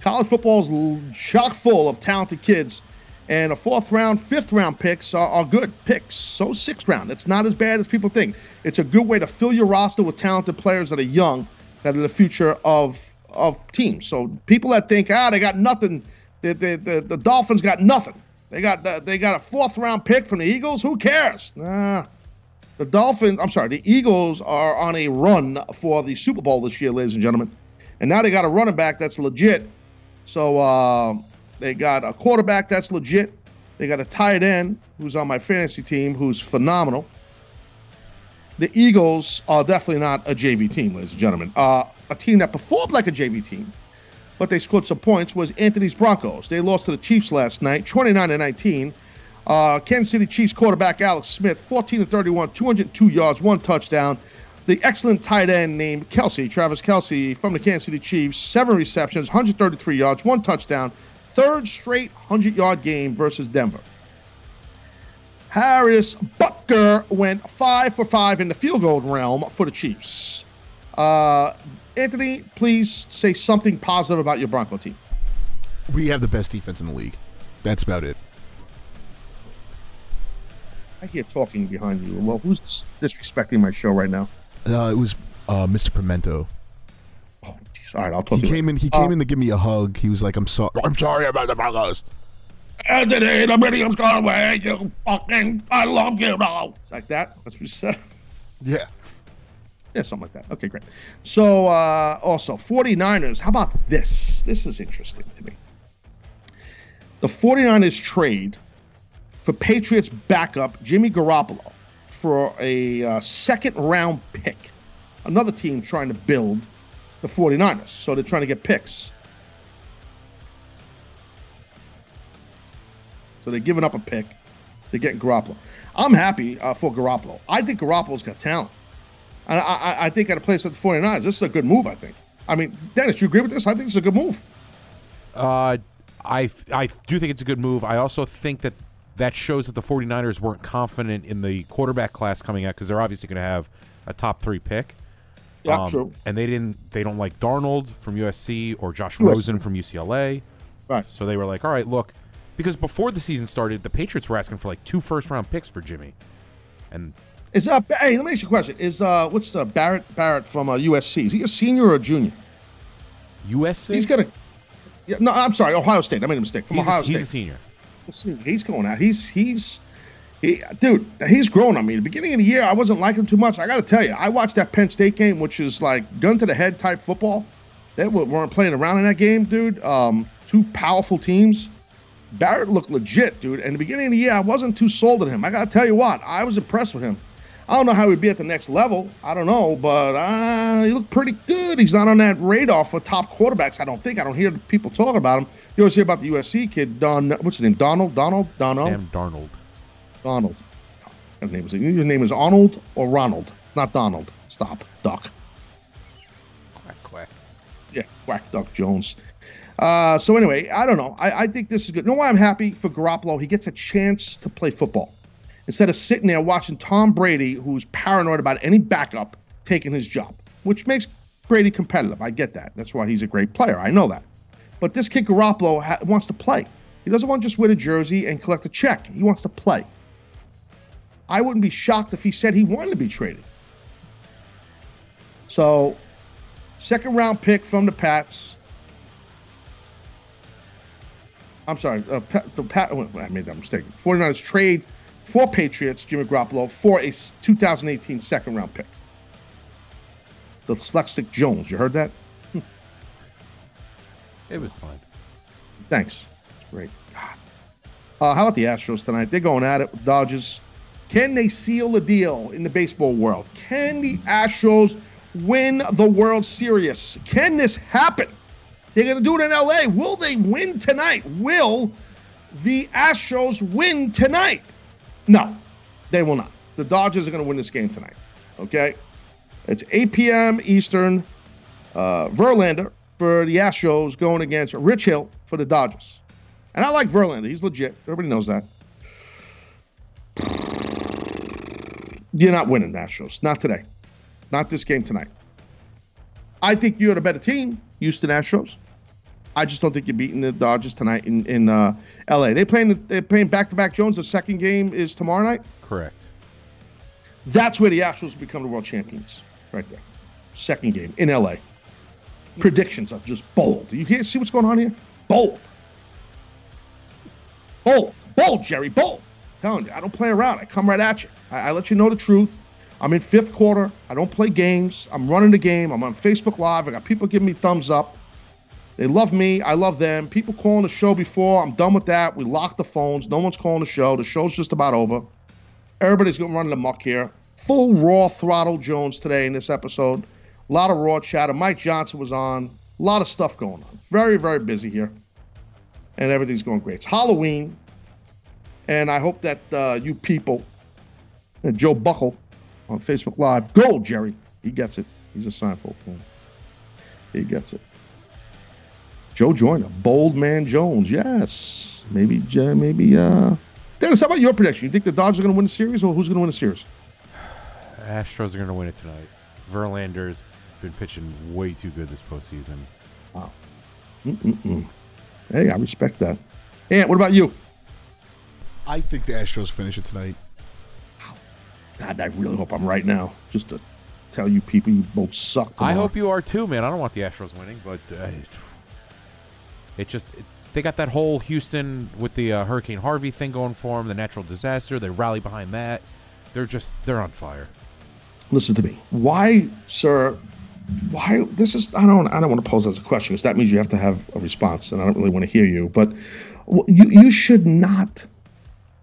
College football is chock full of talented kids, and a fourth-round, fifth-round picks are, are good picks. So sixth-round, it's not as bad as people think. It's a good way to fill your roster with talented players that are young, that are the future of of teams. So people that think, ah, they got nothing, the the the, the Dolphins got nothing. They got the, they got a fourth-round pick from the Eagles. Who cares? Nah, The Dolphins, I'm sorry, the Eagles are on a run for the Super Bowl this year, ladies and gentlemen. And now they got a running back that's legit. So uh, they got a quarterback that's legit. They got a tight end who's on my fantasy team who's phenomenal. The Eagles are definitely not a J V team, ladies and gentlemen. Uh, a team that performed like a J V team, but they scored some points, was Anthony's Broncos. They lost to the Chiefs last night, twenty-nine to nineteen. Uh, Kansas City Chiefs quarterback Alex Smith, fourteen to thirty-one, two hundred two yards, one touchdown. The excellent tight end named Kelsey, Travis Kelsey from the Kansas City Chiefs, seven receptions, one hundred thirty-three yards, one touchdown. Third straight hundred-yard game versus Denver. Harris Butker went five for five in the field goal realm for the Chiefs. Uh, Anthony, please say something positive about your Bronco team. We have the best defense in the league. That's about it. I hear talking behind you. Well, who's disrespecting my show right now? Uh, it was uh, Mister Pimento. Oh, geez. All right, I'll talk he to came you. In, he uh, came in to give me a hug. He was like, I'm sorry. I'm sorry about the Broncos. Anthony, the medium's gone away. You fucking, I love you now. It's like that. That's what you said. Yeah. Yeah, something like that. Okay, great. So, uh, also, 49ers. How about this? This is interesting to me. The 49ers trade for Patriots backup Jimmy Garoppolo for a uh, second-round pick. Another team trying to build the 49ers, so they're trying to get picks. So they're giving up a pick. They're getting Garoppolo. I'm happy uh, for Garoppolo. I think Garoppolo's got talent. And I, I, I think at a place like the 49ers, this is a good move, I think. I mean, Dennis, you agree with this? I think it's a good move. Uh, I, I do think it's a good move. I also think that that shows that the 49ers weren't confident in the quarterback class coming out because they're obviously going to have a top three pick. Yeah, um, true. And they didn't. They don't like Darnold from U S C or Josh U S C. Rosen from U C L A. Right. So they were like, all right, look. Because before the season started, the Patriots were asking for like two first-round picks for Jimmy. And is uh, hey, let me ask you a question. Is uh, what's the Barrett Barrett from uh, U S C? Is he a senior or a junior? U S C. He's got a. Yeah, no, I'm sorry, Ohio State. I made a mistake. From he's Ohio a, State. He's a senior. He's going out. He's he's he, dude. He's grown on me. The beginning of the year, I wasn't liking him too much. I got to tell you, I watched that Penn State game, which is like gun to the head type football. They weren't playing around in that game, dude. Um, two powerful teams. Barrett looked legit, dude. And the beginning of the year, I wasn't too sold on him. I got to tell you what, I was impressed with him. I don't know how he'd be at the next level. I don't know, but uh, he looked pretty good. He's not on that radar for top quarterbacks, I don't think. I don't hear people talking about him. You always hear about the U S C kid, Don, what's his name, Donald? Donald? Donald? Sam Darnold. Donald. His name is, your name is Arnold or Ronald, not Donald. Stop, Doc. Quack, quack. Yeah, quack, Doc Jones. Uh, so anyway, I don't know. I, I think this is good. You know why I'm happy for Garoppolo? He gets a chance to play football instead of sitting there watching Tom Brady, who's paranoid about any backup, taking his job, which makes Brady competitive. I get that. That's why he's a great player. I know that. But this kid Garoppolo ha- wants to play. He doesn't want to just wear the jersey and collect a check. He wants to play. I wouldn't be shocked if he said he wanted to be traded. So, second round pick from the Pats. I'm sorry, uh, Pat, the Pat, well, I made that mistake. 49ers trade for Patriots, Jimmy Garoppolo, for a two thousand eighteen second-round pick. The Dyslexic Jones, you heard that? It was fine. Thanks. Great. God. Uh, how about the Astros tonight? They're going at it with Dodgers. Can they seal the deal in the baseball world? Can the Astros win the World Series? Can this happen? They're going to do it in L A. Will they win tonight? Will the Astros win tonight? No, they will not. The Dodgers are going to win this game tonight. Okay? It's eight p.m. Eastern. Uh, Verlander for the Astros going against Rich Hill for the Dodgers. And I like Verlander. He's legit. Everybody knows that. You're not winning the Astros. Not today. Not this game tonight. I think you're the better team, Houston Astros. I just don't think you're beating the Dodgers tonight in in uh, L A. They playing they're playing back to back Jones. The second game is tomorrow night. Correct. That's where the Astros become the world champions, right there. Second game in L A. Predictions are just bold. You can't see what's going on here. Bold, bold, bold, Jerry, bold. I'm telling you, I don't play around. I come right at you. I, I let you know the truth. I'm in fifth quarter. I don't play games. I'm running the game. I'm on Facebook Live. I got people giving me thumbs up. They love me. I love them. People calling the show before. I'm done with that. We locked the phones. No one's calling the show. The show's just about over. Everybody's going to run amok here. Full Raw throttle Jones today in this episode. A lot of Raw chatter. Mike Johnson was on. A lot of stuff going on. Very, very busy here. And everything's going great. It's Halloween. And I hope that uh, you people, and Joe Buckle on Facebook Live, go, Jerry. He gets it. He's a Seinfeld fan. He gets it. Joe Joyner, Bold Man Jones. Yes. Maybe, maybe, uh, Dennis, how about your prediction? You think the Dodgers are going to win the series, or who's going to win the series? Astros are going to win it tonight. Verlander's been pitching way too good this postseason. Wow. Mm-mm-mm. Hey, I respect that. And what about you? I think the Astros finish it tonight. God, I really hope I'm right now. Just to tell you people, you both suck. Tomorrow. I hope you are too, man. I don't want the Astros winning, but uh, it just, it, they got that whole Houston with the uh, Hurricane Harvey thing going for them, the natural disaster. They rally behind that. They're just, they're on fire. Listen to me. Why, sir, why, this is, I don't, I don't want to pose that as a question because that means you have to have a response, and I don't really want to hear you, but you, you should not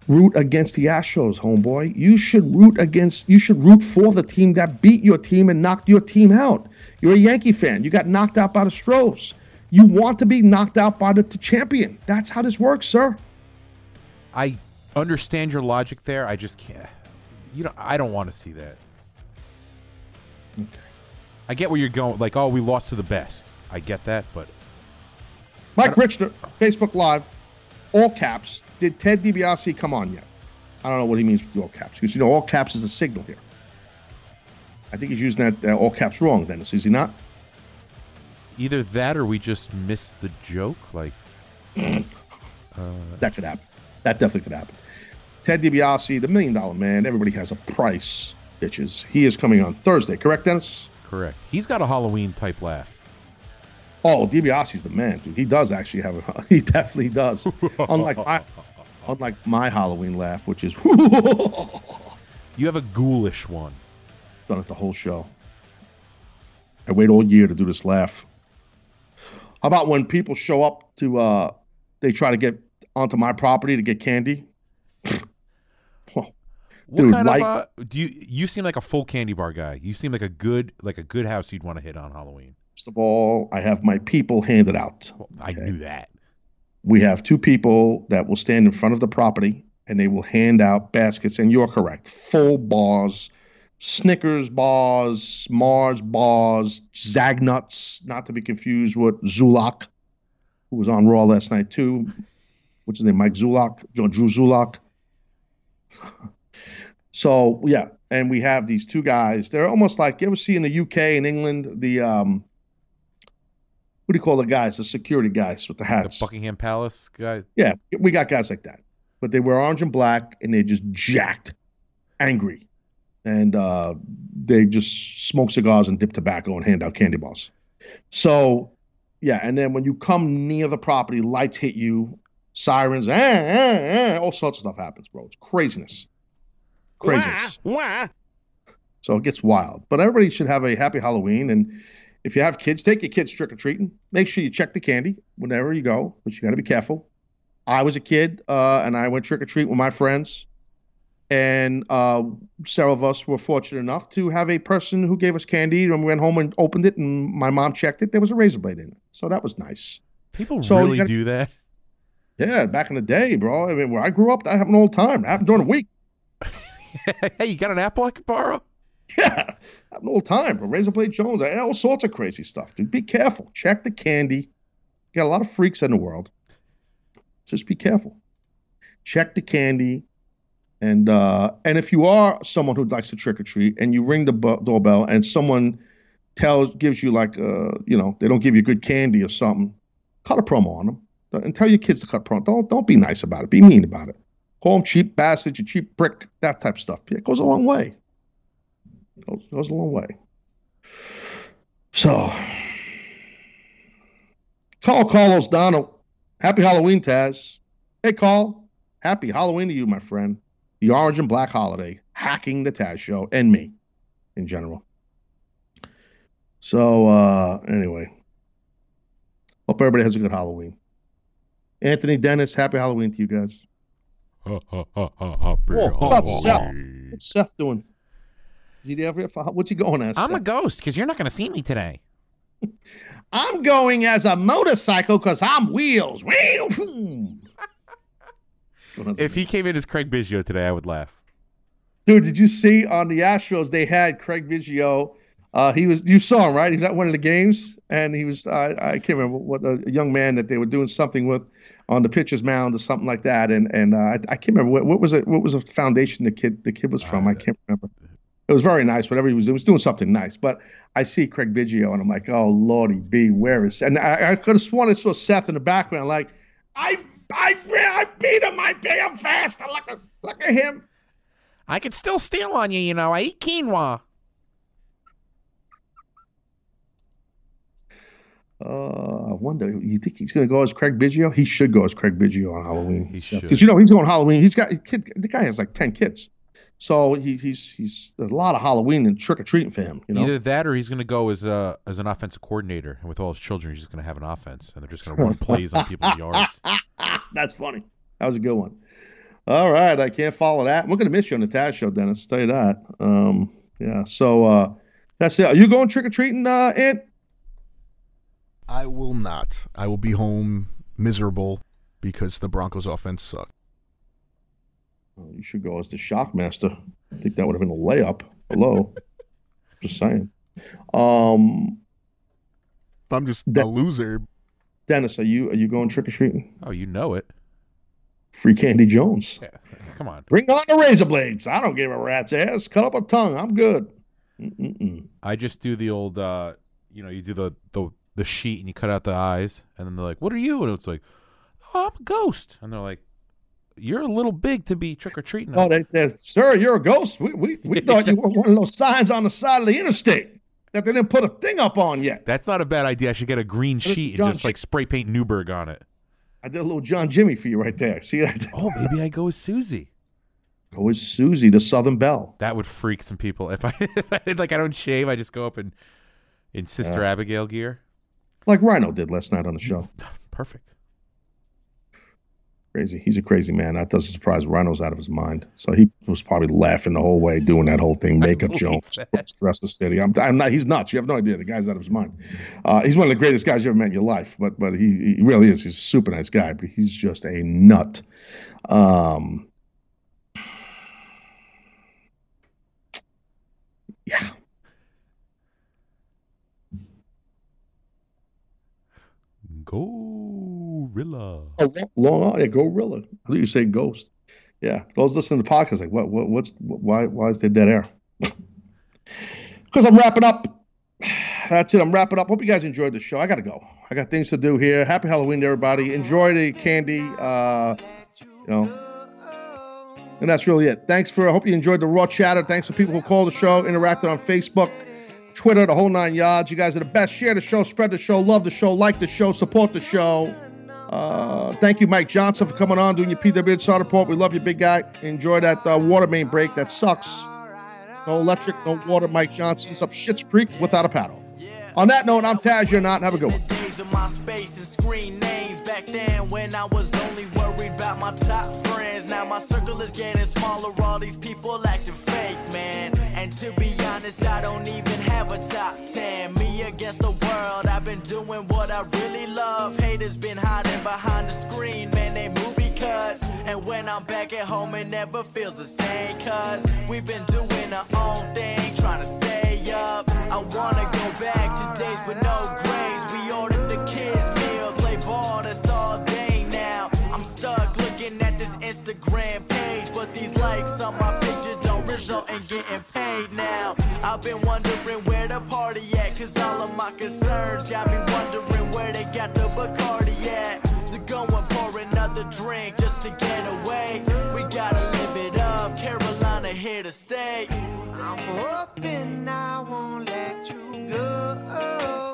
root against the Astros, homeboy. You should root against, you should root for the team that beat your team and knocked your team out. You're a Yankee fan. You got knocked out by the Astros. You want to be knocked out by the, the champion. That's how this works, sir. I understand your logic there. I just can't. You know, I don't want to see that. Okay. I get where you're going. Like, oh, we lost to the best. I get that, but Mike Richter, Facebook Live, all caps. Did Ted DiBiase come on yet? I don't know what he means with all caps. Because, you know, all caps is a signal here. I think he's using that uh, all caps wrong, Dennis. Is he not? Either that or we just missed the joke. Like uh... That could happen. That definitely could happen. Ted DiBiase, the Million Dollar Man. Everybody has a price, bitches. He is coming on Thursday. Correct, Dennis? Correct. He's got a Halloween-type laugh. Oh, DiBiase's the man, dude. He does actually have a... He definitely does. Unlike I... Unlike my Halloween laugh, which is... You have a ghoulish one. Done it the whole show. I wait all year to do this laugh. How about when people show up to... Uh, they try to get onto my property to get candy? Oh. What dude, kind like, of... Uh, do you, you seem like a full candy bar guy. You seem like a good, like a good house you'd want to hit on Halloween. First of all, I have my people handed out. Well, I okay? knew that. We have two people that will stand in front of the property, and they will hand out baskets. And you're correct. Full bars, Snickers bars, Mars bars, Zagnuts, not to be confused with Zulak, who was on Raw last night too. What's his name? Mike Zulak, Drew Zulak. So, yeah, and we have these two guys. They're almost like, you ever see in the U K and England, the um. What do you call the guys? The security guys with the hats. The Buckingham Palace guys? Yeah, we got guys like that. But they wear orange and black, and they're just jacked, angry. And uh, they just smoke cigars and dip tobacco and hand out candy bars. So, yeah, and then when you come near the property, lights hit you, sirens, eh, eh, eh, all sorts of stuff happens, bro. It's craziness. Craziness. Wah, wah. So it gets wild. But everybody should have a happy Halloween, and if you have kids, take your kids trick-or-treating. Make sure you check the candy whenever you go, but you got to be careful. I was a kid, uh, and I went trick-or-treat with my friends, and uh, several of us were fortunate enough to have a person who gave us candy, and we went home and opened it, and my mom checked it. There was a razor blade in it, so that was nice. People so really gotta, do that? Yeah, back in the day, bro. I mean, where I grew up, that happened all the time. That happened during the week. Hey, you got an apple I could borrow? Yeah, I'm all time, but Razor Blade Jones, all sorts of crazy stuff, dude. Be careful. Check the candy. You got a lot of freaks in the world. Just be careful. Check the candy, and uh, and if you are someone who likes to trick or treat, and you ring the bu- doorbell, and someone tells gives you like uh, you know, they don't give you good candy or something, cut a promo on them, and tell your kids to cut promo. Don't don't be nice about it. Be mean about it. Call them cheap bastard, you cheap brick, that type of stuff. It goes a long way. Goes, goes a long way. So, call Carlos Donald. Happy Halloween, Taz. Hey, Carl. Happy Halloween to you, my friend. The orange and black holiday, hacking the Taz show, and me. in general. So, uh, anyway. Hope everybody has a good Halloween. Anthony, Dennis, happy Halloween to you guys. Ha, ha, ha, ha, happy Whoa, what's Seth? What's Seth doing? Is he there for, what's he going as? I'm Seth? a ghost because you're not going to see me today. I'm going as a motorcycle because I'm wheels. If he came in as Craig Biggio today, I would laugh. Dude, did you see on the Astros they had Craig Biggio? Uh, he was, you saw him, right? He was at one of the games, and he was, I, I can't remember what, a young man that they were doing something with on the pitcher's mound or something like that. And and uh, I, I can't remember what, what was it, what was the foundation the kid the kid was from. I can't remember. It was very nice, whatever he was doing. He was doing something nice. But I see Craig Biggio, and I'm like, oh, Lordy B, where is Seth? And I, I could have sworn I saw Seth in the background, like, I I, I beat him, I beat him fast. I look, look at him. I could still steal on you, you know. I eat quinoa. Uh, I wonder, you think he's going to go as Craig Biggio? He should go as Craig Biggio on Halloween. He should. Because, you know, he's going Halloween. He's got, kid, the guy has like ten kids. So he, he's he's there's a lot of Halloween and trick-or-treating for him. You know? Either that or he's going to go as a, as an offensive coordinator. And with all his children, he's just going to have an offense. And they're just going to run plays on people's yards. That's funny. That was a good one. All right. I can't follow that. We're going to miss you on the Taz Show, Dennis. I'll tell you that. Um, yeah. So uh, that's it. Are you going trick-or-treating, uh, Ant? I will not. I will be home miserable because the Broncos offense sucked. You should go as the Shockmaster. I think that would have been a layup. Hello. Just saying. Um, I'm just De- a loser. Dennis, are you are you going trick-or-treating? Oh, you know it. Free Candy Jones. Yeah. Come on. Bring on the razor blades. I don't give a rat's ass. Cut up a tongue. I'm good. Mm-mm-mm. I just do the old, uh, you know, you do the, the, the sheet and you cut out the eyes. And then they're like, what are you? And it's like, oh, I'm a ghost. And they're like, you're a little big to be trick-or-treating. Oh, they said, sir, you're a ghost. We we, we thought you were one of those signs on the side of the interstate that they didn't put a thing up on yet. That's not a bad idea. I should get a green sheet John and just, J- like, spray paint Newburgh on it. I did a little John Jimmy for you right there. See that? Oh, maybe I go with Susie. Go with Susie, the Southern Belle. That would freak some people. If I, if I like, I don't shave. I just go up in, in Sister uh, Abigail gear. Like Rhino did last night on the show. Perfect. Crazy. He's a crazy man. That doesn't surprise. Rhino's out of his mind. So he was probably laughing the whole way, doing that whole thing, makeup joke, stress the city. I'm, I'm not. He's nuts. You have no idea. The guy's out of his mind. Uh, he's one of the greatest guys you ever met in your life. But but he, he really is. He's a super nice guy. But he's just a nut. Um. Yeah. Gorilla. Oh, long, yeah, gorilla. I thought you say ghost. Yeah, those listening to the podcast like, what, what, what's, why, why is there dead air? Because I'm wrapping up. That's it. I'm wrapping up. Hope you guys enjoyed the show. I gotta go. I got things to do here. Happy Halloween to everybody. Enjoy the candy. Uh, you know. And that's really it. Thanks for. I hope you enjoyed the raw chatter. Thanks for people who called the show, interacted on Facebook, Twitter, the whole nine yards. You guys are the best. Share the show, spread the show, love the show, like the show, support the show. Uh, thank you, Mike Johnson, for coming on, doing your P W Insider report. We love you, big guy. Enjoy that uh, water main break. That sucks. No electric, no water. Mike Johnson's up Schitt's Creek without a paddle. On that note, I'm Taz, you're not, and have a good one. Days of my space and screen names back then when I was only worried about my top friends. Now my circle is getting smaller, all these people acting fake, man. And to be honest, I don't even have a top ten. Me against the world, I've been doing what I really love. Haters been hiding behind the screen, man, they movie cuts. And when I'm back at home, it never feels the same, cause we've been doing our own thing, trying to stay up. I wanna go back to days with no grades. We ordered the kids' meal, play ball, that's all day now. I'm stuck looking at this Instagram page, but these likes on my picture don't result in getting paid now. I've been wondering where the party at, cause all of my concerns got me wondering where they got the Bacardi at. To go and pour another drink just to get away. We gotta live it up, Carolina here to stay. I'm hoping I won't let you go.